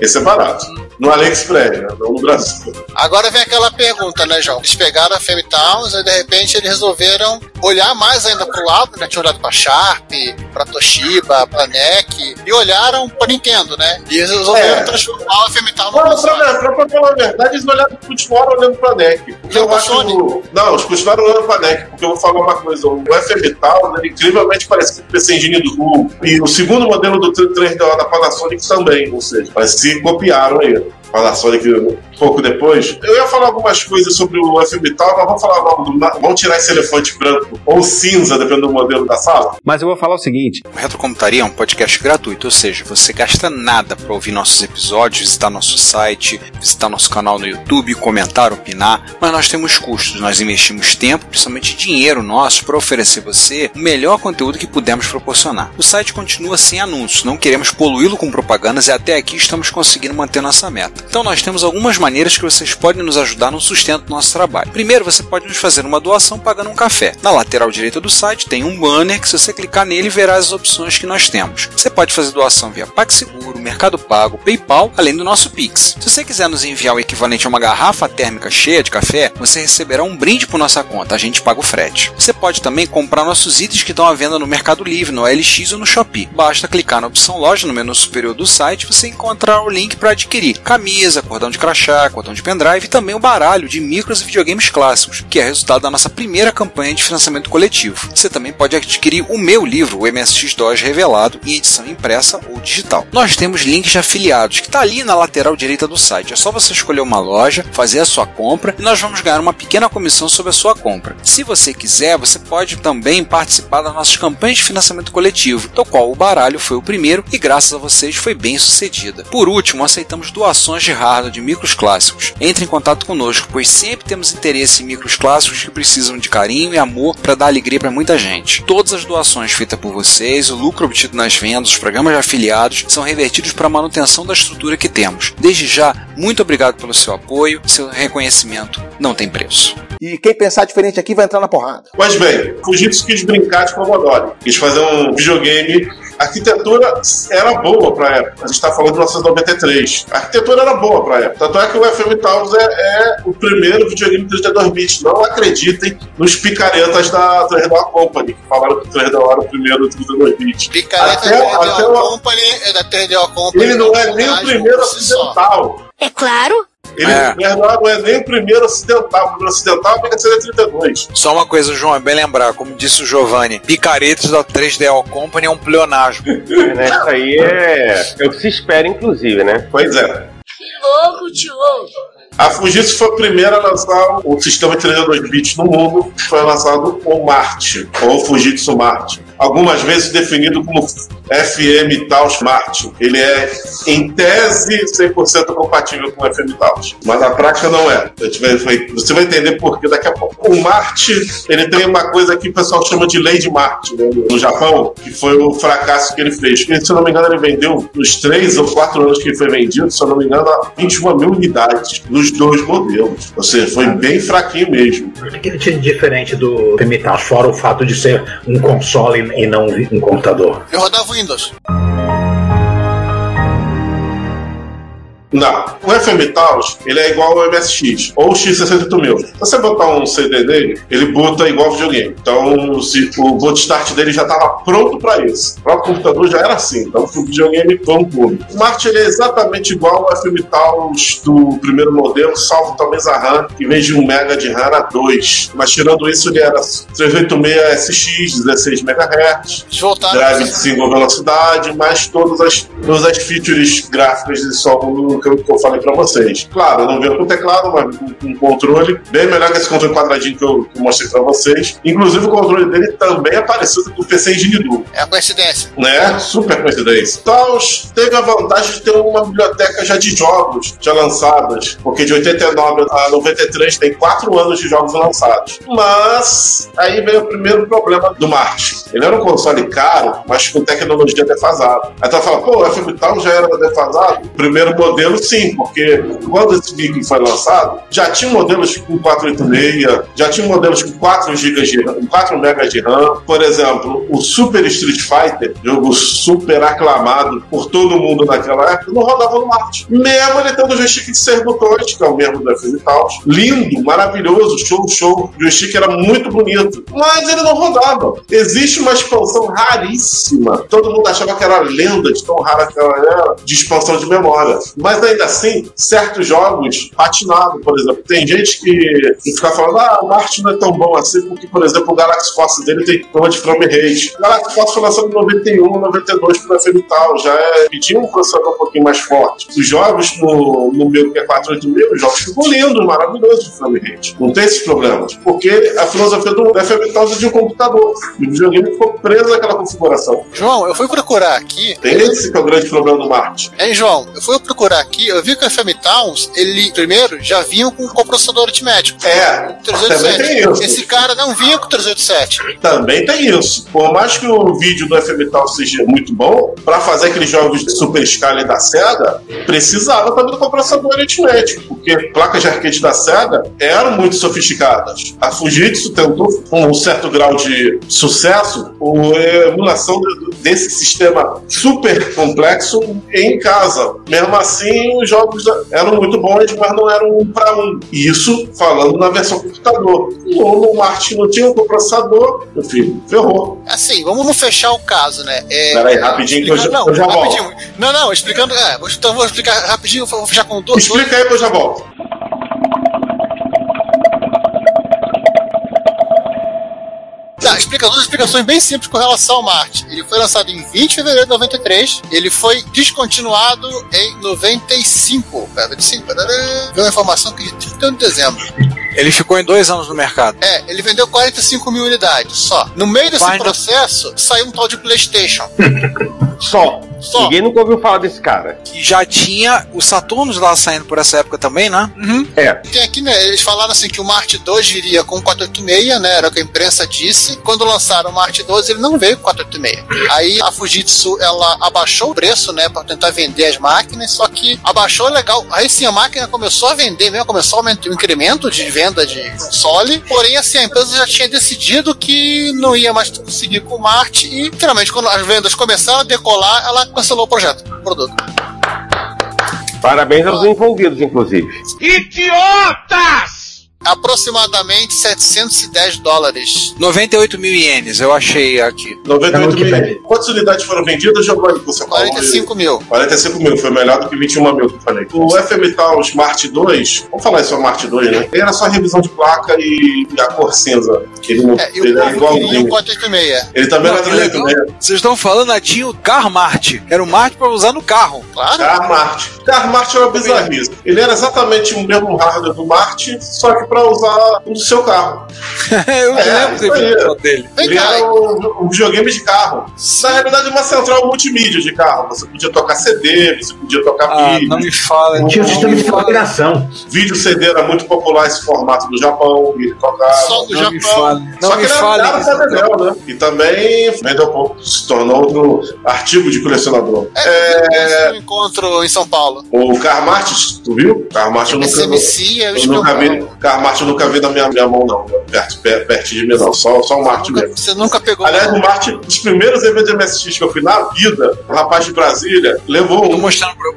Esse é barato. No AliExpress, né? Não no Brasil. Agora vem aquela pergunta, né, João? Eles pegaram a FM Towns e de repente eles resolveram olhar mais ainda pro lado, né? Tinha olhado pra Sharp, pra Toshiba, pra NEC, e olharam pra Nintendo, né? E eles resolveram transformar a FM Towns no console. Pra falar a verdade, eles continuaram olhando pra NEC. Eles continuaram olhando pra NEC, porque eu vou falar uma coisa. O FM Towns, ele incrivelmente parece com o PC Engine do Google. E o segundo modelo do 3DO da Panasonic também, ou seja, mas se copiaram ele. Panasonic um pouco depois. Eu ia falar algumas coisas sobre o FM Towns, mas vamos falar logo vamos tirar esse elefante branco ou cinza, dependendo do modelo da sala. Mas eu vou falar o seguinte: o Retrocomputaria é um podcast gratuito, ou seja, você gasta nada para ouvir nossos episódios, visitar nosso site, visitar nosso canal no YouTube, comentar, opinar, mas nós temos custos, nós investimos tempo, principalmente dinheiro nosso, para oferecer você o melhor conteúdo que pudermos proporcionar. O site continua sem anúncios, não queremos poluí-lo com propagandas e até aqui estamos conseguindo manter nossa meta. Então nós temos algumas maneiras que vocês podem nos ajudar no sustento do nosso trabalho. Primeiro, você pode nos fazer uma doação pagando um café. Na lateral direita do site tem um banner que, se você clicar nele, verá as opções que nós temos. Você pode fazer doação via PagSeguro, Mercado Pago, PayPal, além do nosso Pix. Se você quiser nos enviar o equivalente a uma garrafa térmica cheia de café, você receberá um brinde por nossa conta, a gente paga o frete. Você pode também comprar nossos itens que estão à venda no Mercado Livre, no OLX ou no Shopee. Basta clicar na opção Loja no menu superior do site e você encontrará o link para adquirir camisa, cordão de crachá, cordão de pendrive e também o baralho de micros e videogames clássicos, que é resultado da nossa primeira campanha de financiamento coletivo. Você também pode adquirir o meu livro, o MS-DOS Revelado, em edição impressa ou digital. Nós temos links de afiliados, que está ali na lateral direita do site. É só você escolher uma loja, fazer a sua compra e nós vamos ganhar uma pequena comissão sobre a sua compra. Se você quiser, você pode também participar das nossas campanhas de financiamento coletivo, do qual o baralho foi o primeiro e graças a vocês foi bem sucedida. Por último, aceitamos doações de hardware de micros clássicos. Entre em contato conosco, pois sempre temos interesse em micros clássicos que precisam de carinho e amor para dar alegria para muita gente. Todas as doações feitas por vocês, o lucro obtido nas vendas, os programas de afiliados são revertidos para a manutenção da estrutura que temos. Desde já, muito obrigado pelo seu apoio, seu reconhecimento não tem preço. E quem pensar diferente aqui vai entrar na porrada. Pois bem, Fujitsu quis brincar de Commodore, quis fazer um videogame. A arquitetura era boa para a época. A gente está falando de 1993. A arquitetura era boa para a época. Tanto é que o FM Towns é o primeiro videogame 32 bits. Não acreditem nos picaretas da 3DO Company, que falaram que o 3DO era o primeiro 32 bits. Picareta da 3DO Company. Ele não é nem o primeiro ocidental. É claro. Ele, Bernardo, é nem o primeiro ocidental. O primeiro ocidental é a CD 32. Só uma coisa, João, é bem lembrar, como disse o Giovanni, picaretes da 3DO Company é um pleonasmo. Isso aí é o que se espera, inclusive, né? Pois é. Que louco, tio! A Fujitsu foi a primeira a lançar o sistema de 32 bits no mundo. Foi lançado o Marty, ou Fujitsu Marty, algumas vezes definido como FM Towns Marty. Ele é, em tese, 100% compatível com o FM Towns, mas na prática não é. Você vai entender por que daqui a pouco. O Marty, ele tem uma coisa que o pessoal chama de lei de Marty, né, no Japão, que foi o fracasso que ele fez. Porque, se eu não me engano, ele vendeu, nos 3 ou 4 anos que ele foi vendido, se eu não me engano, 21 mil unidades dos 2 modelos. Ou seja, foi bem fraquinho mesmo. O que ele tinha de diferente do Femital, fora o fato de ser um console e não um computador? Eu rodava Windows. Não, o FM Towns, ele é igual ao MSX ou o X68000. Se você botar um CD nele, ele bota igual ao videogame. Então o boot start dele já estava pronto para isso. O próprio computador já era assim, então o videogame foi um pulo. O Marty, ele é exatamente igual ao FM Towns do primeiro modelo, salvo talvez a RAM, que em vez de 1 MB de RAM era 2. Mas tirando isso, ele era 386SX, 16 MHz, drive de single velocidade, mais todas as features gráficas de solo que eu falei pra vocês. Claro, eu não veio com teclado, mas com um controle bem melhor que esse controle quadradinho que eu mostrei pra vocês. Inclusive, o controle dele também é parecido com o PC Engine 2. É coincidência. Né? Super coincidência. Towns teve a vantagem de ter uma biblioteca já de jogos já lançadas, porque de 89 a 93 tem 4 anos de jogos lançados. Mas aí veio o primeiro problema do Marty. Ele era um console caro, mas com tecnologia defasada. Aí tu fala, pô, o FM Towns já era defasado? O primeiro modelo, sim, porque quando esse Viking foi lançado, já tinha modelos com 486, já tinha modelos com 4 GB de RAM, 4 MB de RAM. Por exemplo, o Super Street Fighter, jogo super aclamado por todo mundo naquela época, não rodava no Marty. Mesmo ele tendo o joystick de 6 botões, que é o mesmo do FM Towns. Lindo, maravilhoso, show. O joystick era muito bonito, mas ele não rodava. Existe uma expansão raríssima. Todo mundo achava que era lenda de tão rara que ela era, de expansão de memória. Mas ainda assim, certos jogos patinavam, por exemplo. Tem gente que fica falando, o Marty não é tão bom assim, porque, por exemplo, o Galaxy Force dele tem problema de frame rate. O Galaxy Force foi lançado em 91, 92 para FM Towns, já pedia um processador um pouquinho mais forte. Os jogos no meu, que é 486, os jogos ficam lindos, maravilhosos de frame rate. Não tem esses problemas, porque a filosofia do FM Towns é de um computador. E o videogame ficou preso naquela configuração. João, eu fui procurar aqui. Tem esse que é o grande problema do Marty. Hein, João? Eu fui procurar aqui, eu vi que o FM Towns, ele primeiro já vinha com o processador aritmético. É, também tem isso. Esse cara não vinha com o 387. Também tem isso. Por mais que o vídeo do FM Towns seja muito bom, pra fazer aqueles jogos de Super Scala da SEGA, precisava também do processador aritmético, porque placas de arcade da SEGA eram muito sofisticadas. A Fujitsu tentou, com um certo grau de sucesso, a emulação desse sistema super complexo em casa. Mesmo assim, os jogos eram muito bons, mas não eram 1 para 1. Isso falando na versão computador. O Marty não tinha um processador, meu filho, ferrou. Assim, vamos fechar o caso, né? Peraí, rapidinho que eu já volto. Não, explicando. Então vou explicar rapidinho, vou fechar com dois. Explica aí que eu já volto. Duas explicações bem simples com relação ao Marty. Ele foi lançado em 20 de fevereiro de 93, ele foi descontinuado em 95. Deu uma informação que de 31 de dezembro. Ele ficou em 2 anos no mercado. Ele vendeu 45 mil unidades só. No meio desse processo, saiu um tal de PlayStation. Só. Ninguém nunca ouviu falar desse cara. Que já tinha o Saturnos lá saindo por essa época também, né? Uhum. Tem aqui, né? Eles falaram assim que o Marty 2 viria com 486, né? Era o que a imprensa disse. Quando lançaram o Marty 2, ele não veio com 486. Aí a Fujitsu, ela abaixou o preço, né? Pra tentar vender as máquinas. Só que abaixou, legal. Aí sim, a máquina começou a vender mesmo. Começou a aumentar o incremento de venda de console. Porém, assim, a empresa já tinha decidido que não ia mais conseguir com o Marty. E, finalmente, quando as vendas começaram a decolar, ela cancelou o projeto, o produto. Parabéns aos envolvidos, inclusive. Idiotas! aproximadamente $710. 98 mil ienes, eu achei aqui. 98 mil ienes. Quantas unidades foram vendidas, Giovanni? 45 mil. 45 mil, foi melhor do que 21 mil que eu falei. O FM Towns Marty 2, vamos falar isso, é o Marty 2, né? Ele era só revisão de placa e a cor cinza. Ele, não, ele era igual o 486. Ele também não, era 386. Vocês estão falando, tinha o Car-Mart. Era o Mart pra usar no carro. Claro. Car-Mart. Car-Mart era uma bizarrice. Ele era exatamente o mesmo hardware do Mart, só que pra usar no seu carro. Eu lembro dele. Ele era um videogame de carro. Na realidade, uma central multimídia de carro. Você podia tocar CD, você podia tocar vídeo. Não me fala. Não tinha um sistema de combinação. Vídeo CD era muito popular, esse formato do Japão. Ele tocava. Só do Japão. Só que ele era um carro, né? E também vendeu pouco. Se tornou outro artigo de colecionador. É um encontro em São Paulo. O Car-Mart, tu viu? Car-Mart eu nunca vi. Car-Mart eu nunca vi na minha mão, não. Perto de mim, não. Só o Mart mesmo. Você nunca pegou. Aliás, o Mart, os primeiros eventos de MSX que eu fui na vida, o rapaz de Brasília levou um.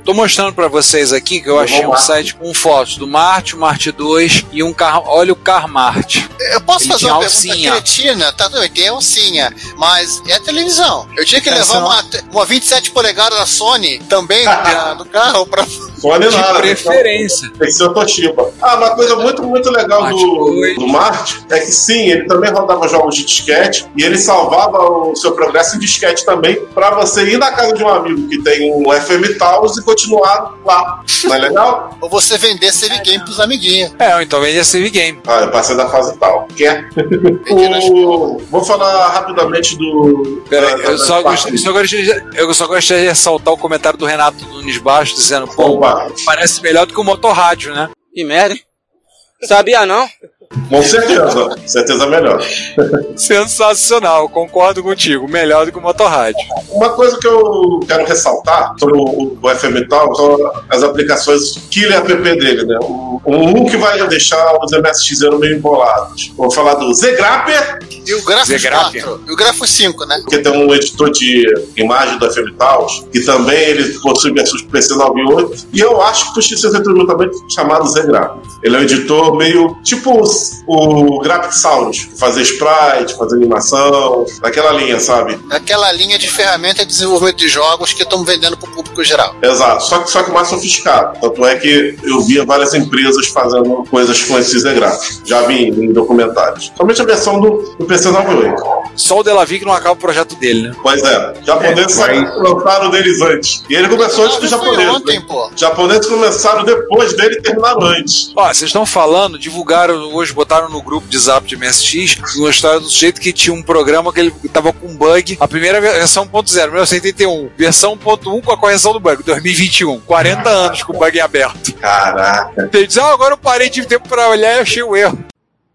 Tô mostrando pra vocês aqui que eu achei um site com fotos do Mart, o Mart 2 e um carro. Olha o Car-Mart. Eu posso fazer uma pergunta cretina? Tá doido, tem alcinha, mas é televisão. Eu tinha que levar uma 27 polegadas da Sony também no carro pra... Sony de nada, preferência. Tem que ser o Toshiba. Ah, uma coisa muito, muito legal do Mart é que sim, ele também rodava jogos de disquete e ele salvava o seu progresso em disquete também pra você ir na casa de um amigo que tem um FM Towns e continuar lá. Não é legal? Ou você vender save game pros amiguinhos. É, ou então vender save game. Ah, eu passei da fase tal. Quer? Vou falar rapidamente do... Peraí, eu só gostaria de ressaltar o comentário do Renato Nunes Baixo, dizendo, pô, parece melhor do que o motorrádio, né? E merda. Sabia não? Com certeza, certeza melhor. Sensacional, concordo contigo. Melhor do que o motorrádio. Uma coisa que eu quero ressaltar sobre o FM Towns são as aplicações killer app dele, né? Um que vai deixar os MSX meio embolados. Vou falar do Zgrapper e o Grafos 4 e o Grafos 5, né? Porque tem um editor de imagem do FM Towns que também ele possui versões do PC 98 e eu acho que o X68000 também chamado Zgrapper. Ele é um editor meio tipo o Graphic Sound, fazer sprite, fazer animação, daquela linha, sabe? Aquela linha de ferramenta de desenvolvimento de jogos que estamos vendendo para o público geral. Exato, só que mais sofisticado. Tanto é que eu via várias empresas fazendo coisas com esses gráficos. Já vi em documentários. Somente a versão do PC 98. Só o Delavic que não acaba o projeto dele, né? Pois é. Japoneses lançaram deles antes. E ele começou antes do japonês. Ontem, né? Pô. Japoneses começaram depois dele e terminaram antes. Ó, vocês estão falando, divulgaram hoje, botaram no grupo de zap de MSX uma história do sujeito que tinha um programa que ele tava com bug, a primeira versão 1.0, 1981, versão 1.1 com a correção do bug, 2021, 40 anos com o bug aberto. Caraca. Ele diz, agora eu parei de tempo pra olhar e achei o erro.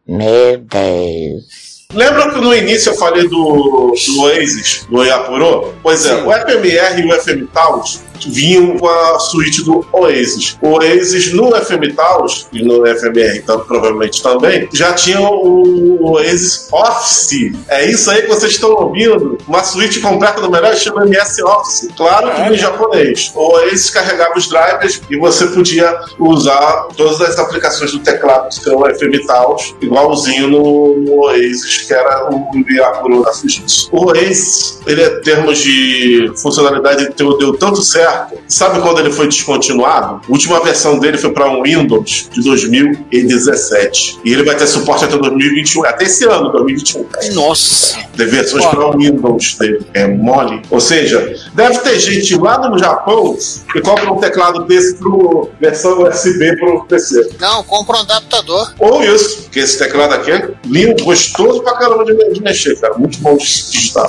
Meu Deus. Lembra que no início eu falei do OASYS, do Yapuro? Pois é, sim. O FMR e o FM Towns vinham com a suíte do OASYS. O OASYS no FM Towns, e no FMR então, provavelmente também, já tinha o OASYS Office. É isso aí que vocês estão ouvindo. Uma suíte completa do melhor estilo MS Office. Claro que em japonês. O OASYS carregava os drivers e você podia usar todas as aplicações do teclado do seu FM Towns, igualzinho no OASYS, que era o Viapuro da Fujitsu. O OASYS, ele em termos de funcionalidade, deu tanto certo. Sabe quando ele foi descontinuado? A última versão dele foi para um Windows de 2017. E ele vai ter suporte até 2021, até esse ano, 2021. Nossa! Tem versões para um Windows dele. É mole. Ou seja, deve ter gente lá no Japão que compra um teclado desse pro versão USB pro PC. Não, compra um adaptador. Ou isso, porque esse teclado aqui é lindo, gostoso pra caramba de mexer, cara. Muito bom de digitar.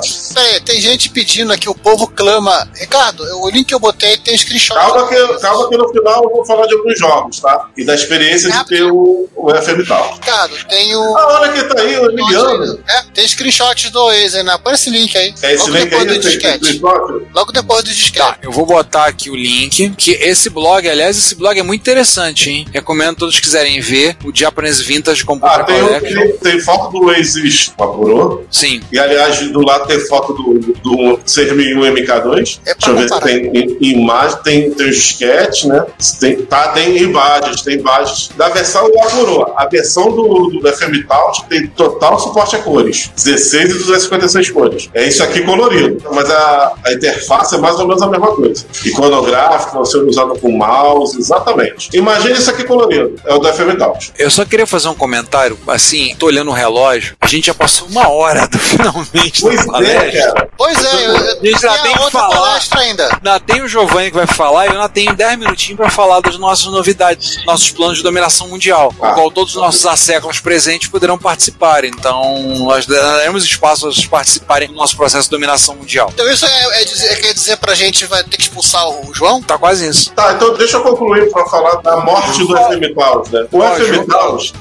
Tem gente pedindo aqui, o povo clama. Ricardo, o link que eu botei tem screenshot. Calma que no final eu vou falar de alguns jogos, tá? E da experiência de ter o FM Towns. Ricardo, tem o... Ah, olha que tá aí, o Emiliano. É, tem screenshot do Oasis, né? Põe esse link aí. É esse link aí do disquete. Logo depois do disquete. Tá, eu vou botar aqui o link, que esse blog, aliás, esse blog é muito interessante, hein? Recomendo a todos que quiserem ver o Japanese Vintage Computer Collection. Tem foto do Oasis Mapurô. Sim. E, aliás, do lado tem foto do 6001 MK2. É, deixa eu ver se tem imagem, tem os disquetes, né? Tem imagens. Da versão do Mapurô. A versão do FM Towns tem total suporte a cores. 16 e 256 cores. É isso aqui colorido. Mas a interface é mais ou menos a mesma coisa. Iconográfico, você usado com mouse, exatamente. Imagina isso aqui colorido. É o do FM Towns. Eu só queria fazer um comentário, assim, tô olhando o relógio, a gente já passou uma hora do finalmente da palestra. Cara. Pois é, eu já tenho outra palestra ainda. Ainda tem o Giovanni que vai falar e eu ainda tenho 10 minutinhos pra falar das nossas novidades, nossos planos de dominação mundial, no qual todos os nossos asseclas presentes poderão participar. Então, nós daremos espaço a eles participarem do nosso processo de dominação mundial. Então isso quer dizer pra gente vai ter que expulsar o João? Tá quase isso. Tá, então deixa eu concluir pra falar da morte do FM Towns, né? O FM Towns...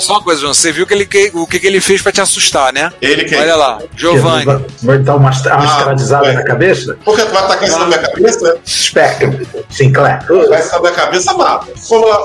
Só uma coisa, João, você viu o que ele fez pra te assustar, né? Ele quem? Olha lá, Giovanni. Vai dar uma amistradizada na cabeça? Por que tu vai atacar isso na minha cabeça? Spectrum, Sinclair. Vai estar na cabeça, mata.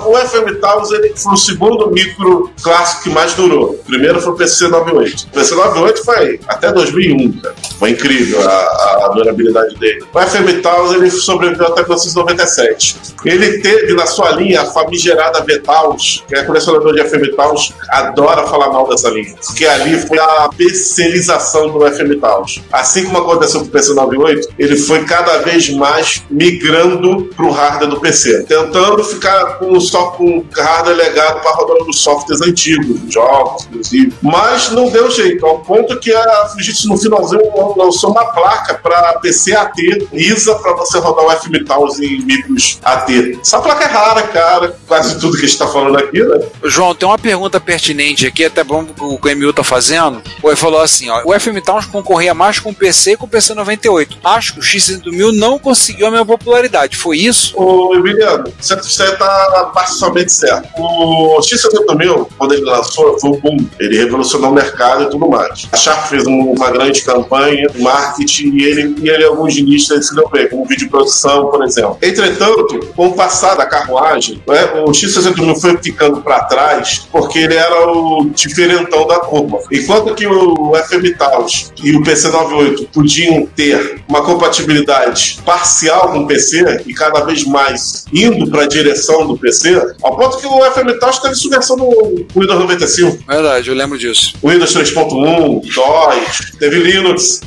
O FM Towns ele foi o segundo micro clássico que mais durou. Primeiro foi o PC 98. O PC 98 foi até 2001, cara. Foi incrível a durabilidade dele. O FM Towns ele sobreviveu até 1997. Ele teve na sua linha a famigerada V-Towns, que é colecionador de FM Towns, adora falar mal dessa linha. Porque ali foi a especialização do FM Towns. Assim como aconteceu com o PC 98, ele foi cada vez mais migrando para o hardware do PC, tentando ficar só com hardware legado para rodar nos softwares antigos, jogos, inclusive. Mas não deu jeito, ao ponto que a Fujitsu no finalzinho lançou uma placa para PC AT, ISA, para você rodar o FM Towns em micros AT. Essa placa é rara, cara, quase tudo que a gente está falando aqui, né? João, tem uma pergunta pertinente aqui, até bom que o MU tá fazendo. Ele falou assim, ó, o FM Towns concorria mais com o PC e com o PC 98. Acho que o X6000 não conseguiu a minha popularidade. Foi isso? Ô, Emiliano, você tá parcialmente certo. O X6000, quando ele lançou, foi um boom. Ele revolucionou o mercado e tudo mais. A Sharp fez uma grande campanha, marketing, e ele alguns listas se deu bem, como vídeo produção, por exemplo. Entretanto, com o passar da carruagem, né, o X6000 foi ficando para trás, porque ele era o diferentão da turma. Enquanto que o FM Towns e o PC98 podiam ter uma compatibilidade parcial com o PC e cada vez mais indo para a direção do PC, ao ponto que o FM Towns teve subversão no Windows 95. Verdade, eu lembro disso. Windows 3.1, DOS, teve Linux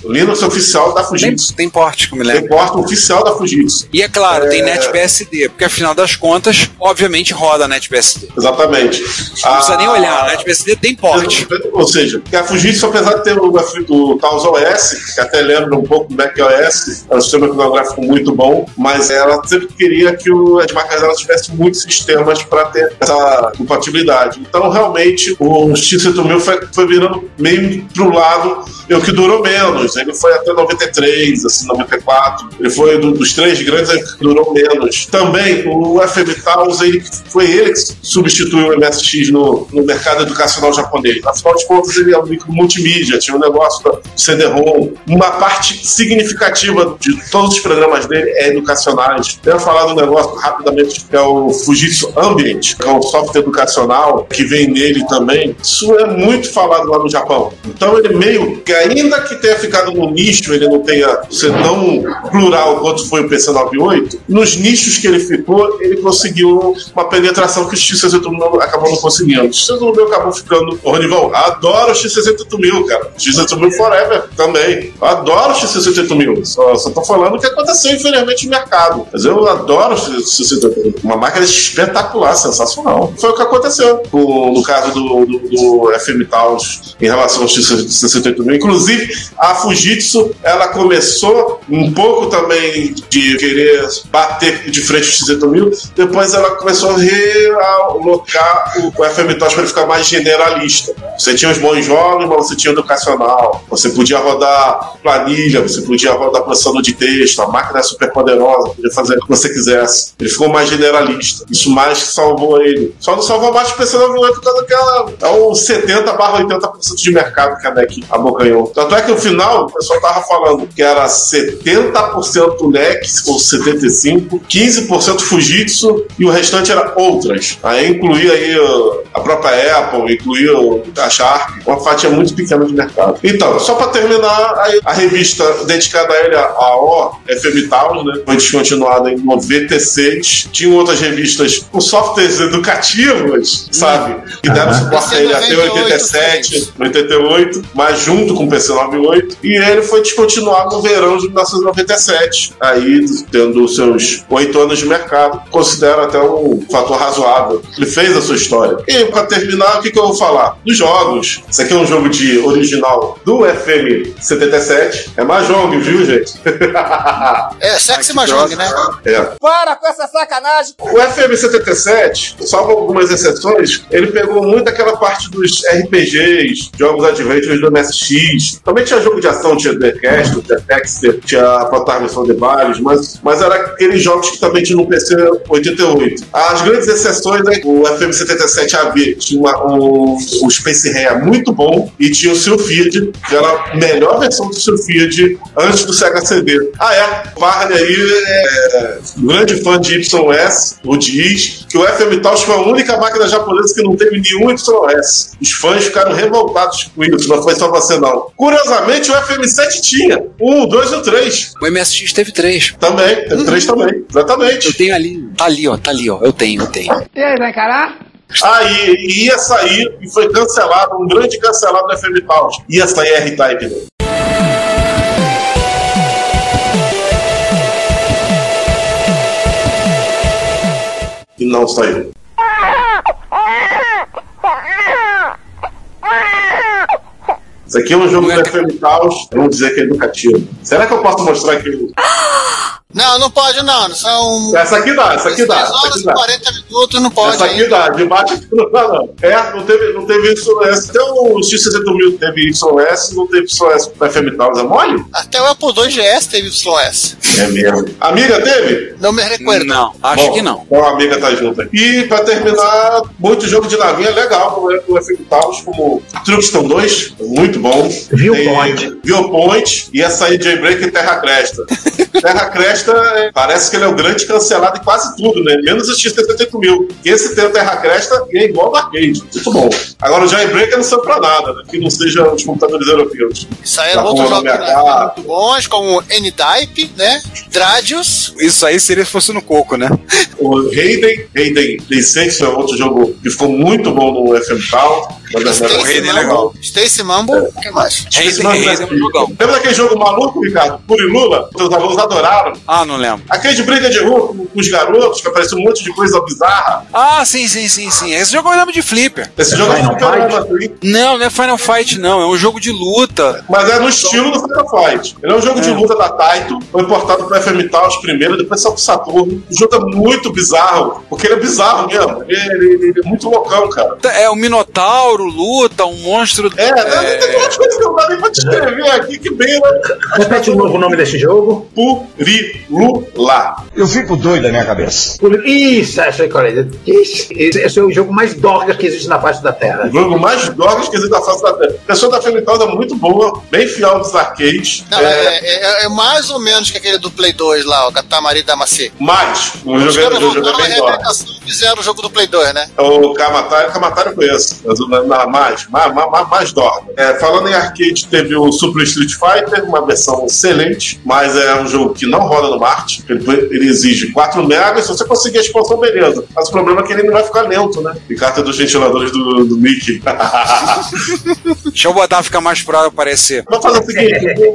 oficial da Fujitsu. Tem porte, como eu lembro. Tem porte oficial da Fujitsu. E é claro, tem NetBSD, porque afinal das contas, obviamente roda a NetBSD. Exatamente. Não precisa nem olhar, a NetBSD tem porte. Ou seja, a Fujitsu, apesar de ter o Towns OS, que até lembra um pouco do Mac OS, é um sistema iconográfico muito bom, mas ela sempre queria que as marcas elas tivessem muitos sistemas para ter essa compatibilidade. Então, realmente, o X6000 foi virando meio pro lado, o que durou menos. Ele foi até 93, assim, 94. Ele foi dos três grandes, ele durou menos. Também, o FM Towns, foi ele que substituiu o MSX no mercado educacional japonês. Afinal de contas, ele é um micro multimídia, tinha um negócio do CD-ROM. Uma parte significativa de todos os programas dele é educacionais. Eu vou falar do negócio rapidamente, que é o Fujitsu Ambient, que é um software educacional que vem nele também. Isso é muito falado lá no Japão. Então ele meio que, ainda que tenha ficado no nicho, ele não tenha sido tão plural quanto foi o PC98, nos nichos que ele ficou, ele conseguiu uma penetração que o X68000 acabou não conseguindo. O X68000 acabou ficando... Ô, Ronivão, adoro o X68000, cara. X68000 Forever também. Eu adoro o X68000. Só tô falando o que aconteceu, infelizmente, no mercado. Mas eu adoro o X68000. Uma máquina espetacular, sensacional. Foi o que aconteceu no caso do FM Towns em relação ao X68000. Inclusive, a Fujitsu, ela começou um pouco também de querer bater de frente o X68000. Depois ela começou a realocar o FM Towns para ele ficar mais generalista. Você tinha os bons jogos, mas você tinha o educacional. Você podia rodar planilha, você podia rodar processador de texto, a máquina é super poderosa, podia fazer o que você quisesse. Ele ficou mais generalista. Isso mais salvou ele. Só não salvou mais o PC 98 por causa daquela... É um 70/80% de mercado que a NEC abocanhou anterior. Tanto é que no final o pessoal tava falando que era 70% NEC ou 75%, 15% Fujitsu e o restante era outras. Aí incluía aí a própria Apple, incluía a Sharp, uma fatia muito pequena de mercado. Então, só para terminar, a revista dedicada a ele, a FM Towns, né, foi descontinuada em 96. Tinham outras revistas com softwares educativos, sabe? Que deram suporte a ele até 87, 88, mas junto com o PC 98. E ele foi descontinuado no verão de 1997, aí tendo seus 8 anos de mercado. Considero até um fator razoável. Ele fez a sua história. E para terminar, o que eu vou falar? Dos jogos. Esse aqui é um jogo de original do FM 77. É Mahjong, viu, gente? É, sexy Mahjong, né? É. Para com essa sacanagem! O FM 77, salvo algumas exceções, ele pegou muito aquela parte dos RPGs, jogos adventures do MSX. Também tinha jogo de ação, tinha Dreamcast, tinha Texter, tinha Protagonista de vários, mas era aqueles jogos que também tinha no PC 88. As grandes exceções, né? O FM 77AB tinha um Space Rare muito bom e tinha o Silfield, que era a melhor versão do Silfield antes do Sega CD. Ah, é. O Varney aí é grande fã de YS, ou de IS, que o FM Towns foi a única máquina japonesa que não teve nenhum YS. Os fãs ficaram revoltados com isso, não foi só você não. Curiosamente, o FM7 tinha 1, 2 ou 3. O MSX teve 3. Também, teve 3 também, exatamente. Eu tenho ali, tá ali, ó, eu tenho. E aí, vai encarar? Aí ia sair e foi cancelado, um grande cancelado do FM Towns. Ia sair R-Type dele. E não saiu. Isso aqui é um jogo do FM Towns, vamos dizer que é educativo. Será que eu posso mostrar aqui? Não, não pode não, são... Essa aqui dá. 40 minutos, não pode. Essa aqui dá, debate não dá não. É, não teve ISOS. Até o X68000 teve ISOS, não teve ISOS pro FM Towns, é mole? Até o Apple II GS teve ISOS. É mesmo. Amiga teve? Não me recordo. Não, acho que não. Então a Amiga tá junto. E pra terminar, muito jogo de navinha legal pro FM Towns, como Truxton 2, muito bom. Viewpoint. E essa aí, J-Break e Terra Cresta. Terra Cresta parece que ele é o grande cancelado em quase tudo, né? Menos o X68000. Esse tem o Terra Cresta e é igual ao arcade. Muito bom. Agora o J-Break não serve pra nada, né? Que não seja os computadores europeus. Isso aí é outro jogo muito bons, como N-Type, né? Dradius. Isso aí seria se fosse no coco, né? O Hayden License é outro jogo que ficou muito bom no FM Town. O Hayden é legal. Stacy Mambo, o que mais? Hayden é um jogão. Lembra daquele jogo maluco, Ricardo? Puri Lula? Os alunos adoraram. Ah, não lembro. Aquele de briga de rua com os garotos, que apareceu um monte de coisa bizarra. Ah, sim. Esse jogo eu lembro de Flipper. Esse jogo é Final Fight? Não é Final Fight, não. É um jogo de luta. Mas é no estilo do Final Fight. Ele é um jogo de luta da Taito, foi importado pro FM Towns primeiro, depois saiu pro Saturno. O jogo é muito bizarro, porque ele é bizarro mesmo. Ele é muito loucão, cara. É o Minotauro, luta, um monstro... Tem umas coisas que eu não dá nem pra descrever aqui, que bem, né? Repete de novo o nome desse jogo. Puri Lula. Eu fico doido na minha cabeça. Isso, esse é o jogo mais dorgas que existe na face da Terra. O jogo mais dorgas que existe na face da Terra. A pessoa da Felital é muito boa, bem fiel dos arcades. Não, é mais ou menos que aquele do Play 2 lá, o Katamari Damacy. Mas, o jogo é bem dorgas. Fizeram o jogo do Play 2, né? O Kamatari eu conheço, mas mais dorga. Falando em arcade, teve o Super Street Fighter, uma versão excelente, mas é um jogo que não roda no Marte, ele exige 4 megas, se você conseguir a expansão, beleza. Mas o problema é que ele não vai ficar lento, né? Ricardo é dos ventiladores do Mickey. Deixa eu botar, ficar mais pra aparecer. Vou fazer o seguinte,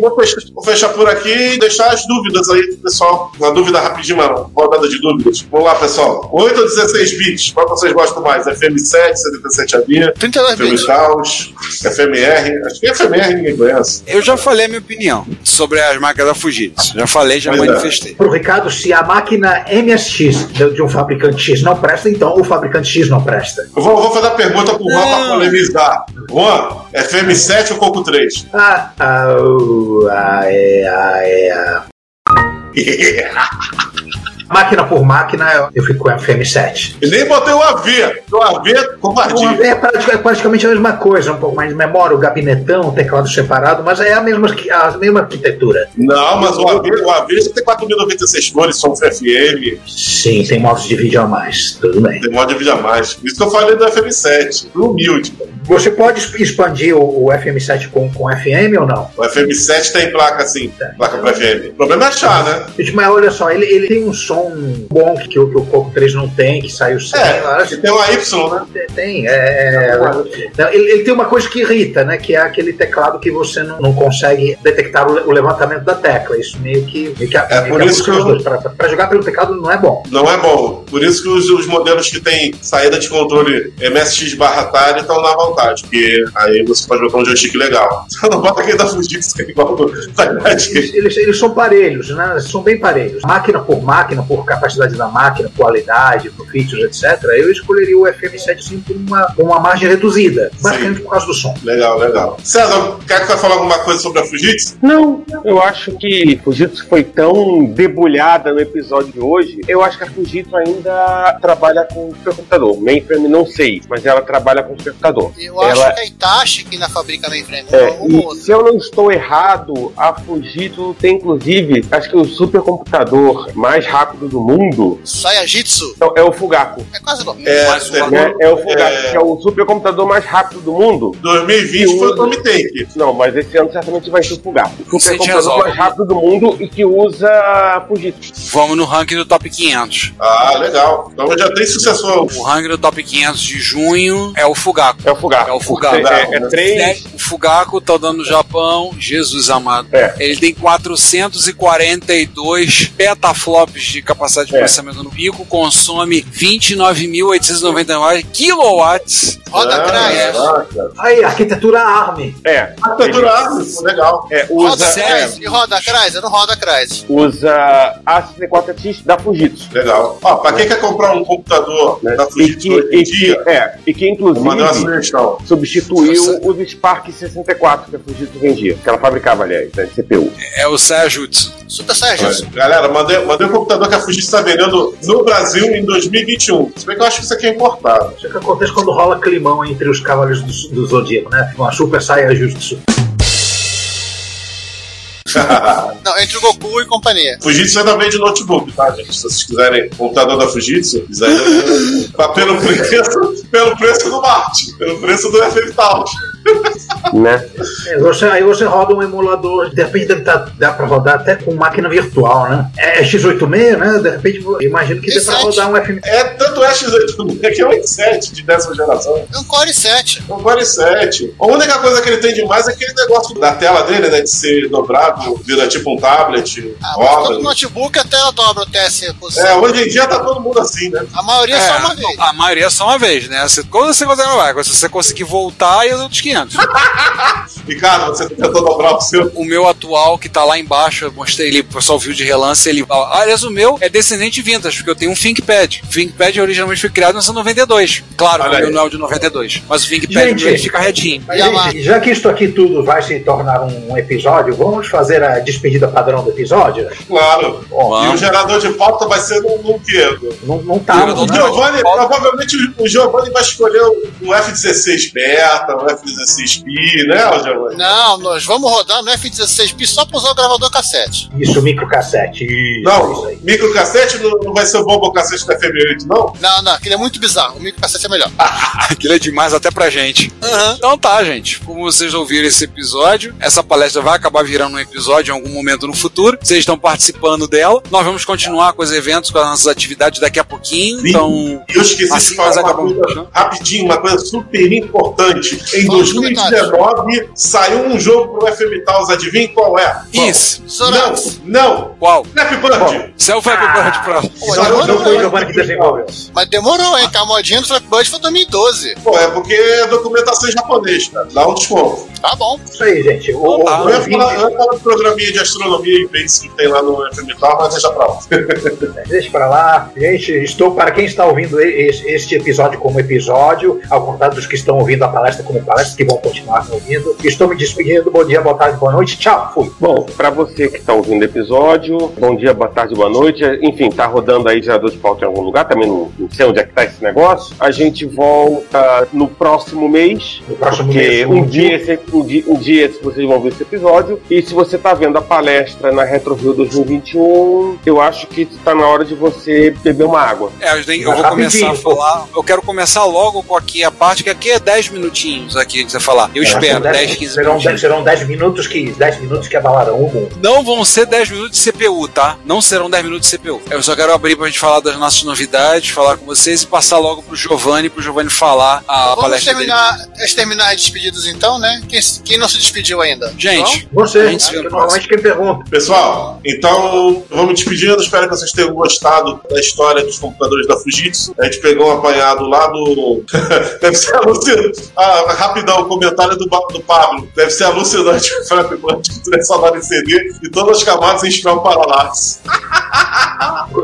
vou fechar por aqui e deixar as dúvidas aí, pessoal. Uma dúvida rapidinho, mano. Rodada de dúvidas. Vamos lá, pessoal. 8 ou 16 bits? Qual vocês gostam mais? FM7, 77 a minha, FM Towns, FMR. Acho que FMR ninguém conhece. Eu já falei a minha opinião sobre as marcas da Fujitsu. Já manifestei. Pro Ricardo, se a máquina MSX de um fabricante X não presta, então o fabricante X não presta. Eu vou fazer a pergunta pro Juan pra polemizar. Juan, FM7 ou Coco 3? Máquina por máquina, eu fico com FM7. E nem botei o AV. O AV, covardia. O AV é praticamente a mesma coisa, um pouco mais de memória, o gabinetão, o teclado separado, mas é a mesma arquitetura. Não, mas o AV já tem 4096 cores, som FM. Sim, tem modos de vídeo a mais, tudo bem. Tem modos de vídeo a mais. Isso que eu falei do FM7, humilde, cara. Você pode expandir o FM7 com FM ou não? O FM7 tem placa, sim. Tá. Placa pra FM. O problema é achar, né? Mas olha só, ele tem um som bom que o Coco 3 não tem, que saiu sem. É, que tem uma Y, né? Tem, ele tem uma coisa que irrita, né? Que é aquele teclado que você não consegue detectar o levantamento da tecla. Isso meio que é por isso que pra jogar pelo teclado não é bom. Não é bom. Por isso que os modelos que tem saída de controle MSX/Atari estão na vontade. Porque aí você pode botar um joystick legal. Não bota quem tá Fujitsu, que é igual do... Eles são parelhos, né? Eles são bem parelhos. Máquina, por capacidade da máquina, qualidade, por features, etc. Eu escolheria o FM7 sim com uma margem reduzida, basicamente por causa do som. Legal. César, quer que você fale alguma coisa sobre a Fujitsu? Não, eu acho que Fujitsu foi tão debulhada no episódio de hoje. Eu acho que a Fujitsu ainda trabalha com supercomputador. Mainframe, não sei, mas ela trabalha com supercomputador. Eu acho que a Hitachi que na fabrica mainframe. Se eu não estou errado, a Fujitsu tem inclusive, acho que o supercomputador mais rápido do mundo. Saiyajitsu? É o Fugaku. É quase igual. É o Fugaku, que é o supercomputador mais rápido do mundo. 2020 foi o Tommy Take. Não, mas esse ano certamente vai ser o Fugaku. O supercomputador mais rápido do mundo e que usa a Fujitsu. Vamos no ranking do Top 500. Ah, legal. Então já tem sucessor. O ranking do Top 500 de junho é o Fugaku. É o Fugaku. É 3. O Fugaku tá dando no Japão. Jesus amado. Ele tem 442 petaflops de capacidade de processamento no pico. Consome 29.899 kilowatts. Roda crash. Aí, arquitetura ARM. Arquitetura ARM. Legal. Roda crash e roda crash. Eu não roda crash. Usa A64X da Fujitsu. Legal. Ó, pra quem quer comprar um computador da Fujitsu hoje em dia... E que inclusive... substituiu os Spark 64 que a Fujitsu vendia, que ela fabricava, aliás, né, de CPU. É o Saiyajutsu. Super Saiyajutsu. Galera, mandei um computador que a Fujitsu está vendendo no Brasil em 2021. Se bem que eu acho que isso aqui é importado. Isso é o que acontece quando rola climão entre os cavaleiros do Zodíaco, né? Uma Super Saiyajutsu. Não, entre o Goku e companhia. Fujitsu é também de notebook, tá, gente? Se vocês quiserem computador da Fujitsu, pelo preço do Marty, pelo preço do FM Towns. Né? Aí você roda um emulador, de repente dá pra rodar até com máquina virtual, né? É X86, né? De repente eu imagino que dá pra rodar um FM. Tanto é X86 que é um i7 de 10ª geração. É um Core i7. A única coisa que ele tem demais é aquele negócio da tela dele, né? De ser dobrado, vira tipo um tablet. Mas todo notebook a tela dobra até essa posição. Hoje em dia tá todo mundo assim, né? A maioria é só uma vez. A maioria é só uma vez, né? Quando você consegue gravar, se você conseguir voltar, eu dou 500. Ricardo, você tentou dobrar o seu? O meu atual, que tá lá embaixo, eu mostrei ele, o pessoal viu de relance, ele fala, aliás, o meu é descendente vintage, porque eu tenho um ThinkPad. O ThinkPad originalmente foi criado em 1992. Claro, o meu não é o de 92, mas o ThinkPad fica retinho. Gente, já que isso aqui tudo vai se tornar um episódio, vamos fazer a despedida padrão do episódio? Claro. Bom, e o gerador de pauta vai ser no quê? Não tá. Provavelmente o Giovanni vai escolher um F16 Beta, um F16 Pi, né, Giovanni? Não, nós vamos rodar no F16 Pi só pra usar o gravador cassete. Isso, microcassete. Não, microcassete não vai ser o bobo cassete da FM8, não? Não, aquele é muito bizarro. O microcassete é melhor. Aquilo é demais até pra gente. Uhum. Então tá, gente. Como vocês ouviram esse episódio, essa palestra vai acabar virando um episódio em algum momento no futuro. Vocês estão participando dela. Nós vamos continuar com os eventos, com as nossas atividades daqui a pouquinho. Então, eu esqueci de falar uma coisa rapidinho, uma coisa super importante. Em 2019 saiu um jogo pro FM Towns, adivinha qual é? Isso. Não. Qual? Flappy Bird. Isso é o Flappy Bird pra... Não foi o Giovanni que desenvolveu. Mas demorou, hein? A modinha do Flappy Bird foi 2012. Pô, é porque é documentação em japonês, cara. Dá um desconto. Tá bom. Isso aí, gente. Eu ia falar do programinha de astronomia e base que tem lá no FM Towns, mas deixa pra lá. Deixa pra lá. Gente, para quem está ouvindo este episódio como episódio, ao contrário dos que estão ouvindo a palestra como palestra, que vão continuar está me ouvindo. Estou me despedindo. Bom dia, boa tarde, boa noite. Tchau, fui. Bom, para você que está ouvindo o episódio, bom dia, boa tarde, boa noite. Enfim, tá rodando aí gerador de pauta em algum lugar, também não sei onde é que tá esse negócio. A gente volta no próximo mês. No próximo mês. Um dia vocês vão ver esse episódio. E se você tá vendo a palestra na RetroView 2021, eu acho que tá na hora de você beber uma água. É, eu vou começar a falar. Eu quero começar logo com aqui a parte que aqui é 10 minutinhos aqui que você falar. Eu espero, 10, 15 minutos. Serão 10 minutos que abalarão o mundo. Não vão ser 10 minutos de CPU, tá? Não serão 10 minutos de CPU. Eu só quero abrir pra gente falar das nossas novidades, falar com vocês e passar logo pro Giovanni falar a palestra dele. Vamos terminar as despedidas então, né? Quem não se despediu ainda? Gente, vocês. Normalmente quem pergunta. Pessoal, então vamos despedindo. Espero que vocês tenham gostado da história dos computadores da Fujitsu. A gente pegou um apanhado lá do... Deve ser alucinante. Ah, rapidão, o comentário do Pablo. Deve ser alucinante o fragmento de três salários em CD e todas as camadas em espiral paralaxe.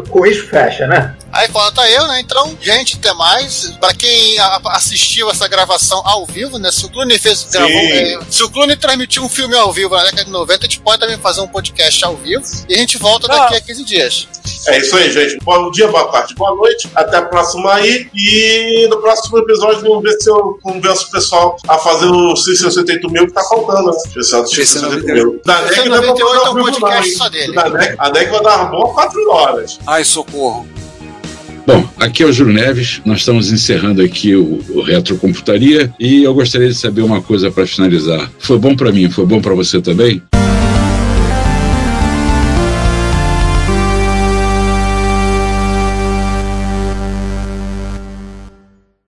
Com isso fecha, né? Aí falta eu, né? Então, gente, até mais. Pra quem assistiu essa gravação ao vivo, né? Se o Cluny transmitiu um filme ao vivo na década de 90, a gente pode também fazer um podcast ao vivo e a gente volta daqui a 15 dias. É isso aí, gente. Bom dia, boa tarde, boa noite. Até a próxima aí. E no próximo episódio vamos ver se eu convenço o pessoal a fazer o 668 mil que tá faltando, né? Pessoal do 668 mil. Da NEC vai dar um podcast só dele. A NEC vai dar uma boa 4 horas. Ai, socorro. Bom, aqui é o Júlio Neves, nós estamos encerrando aqui o Retrocomputaria e eu gostaria de saber uma coisa para finalizar. Foi bom para mim, foi bom para você também?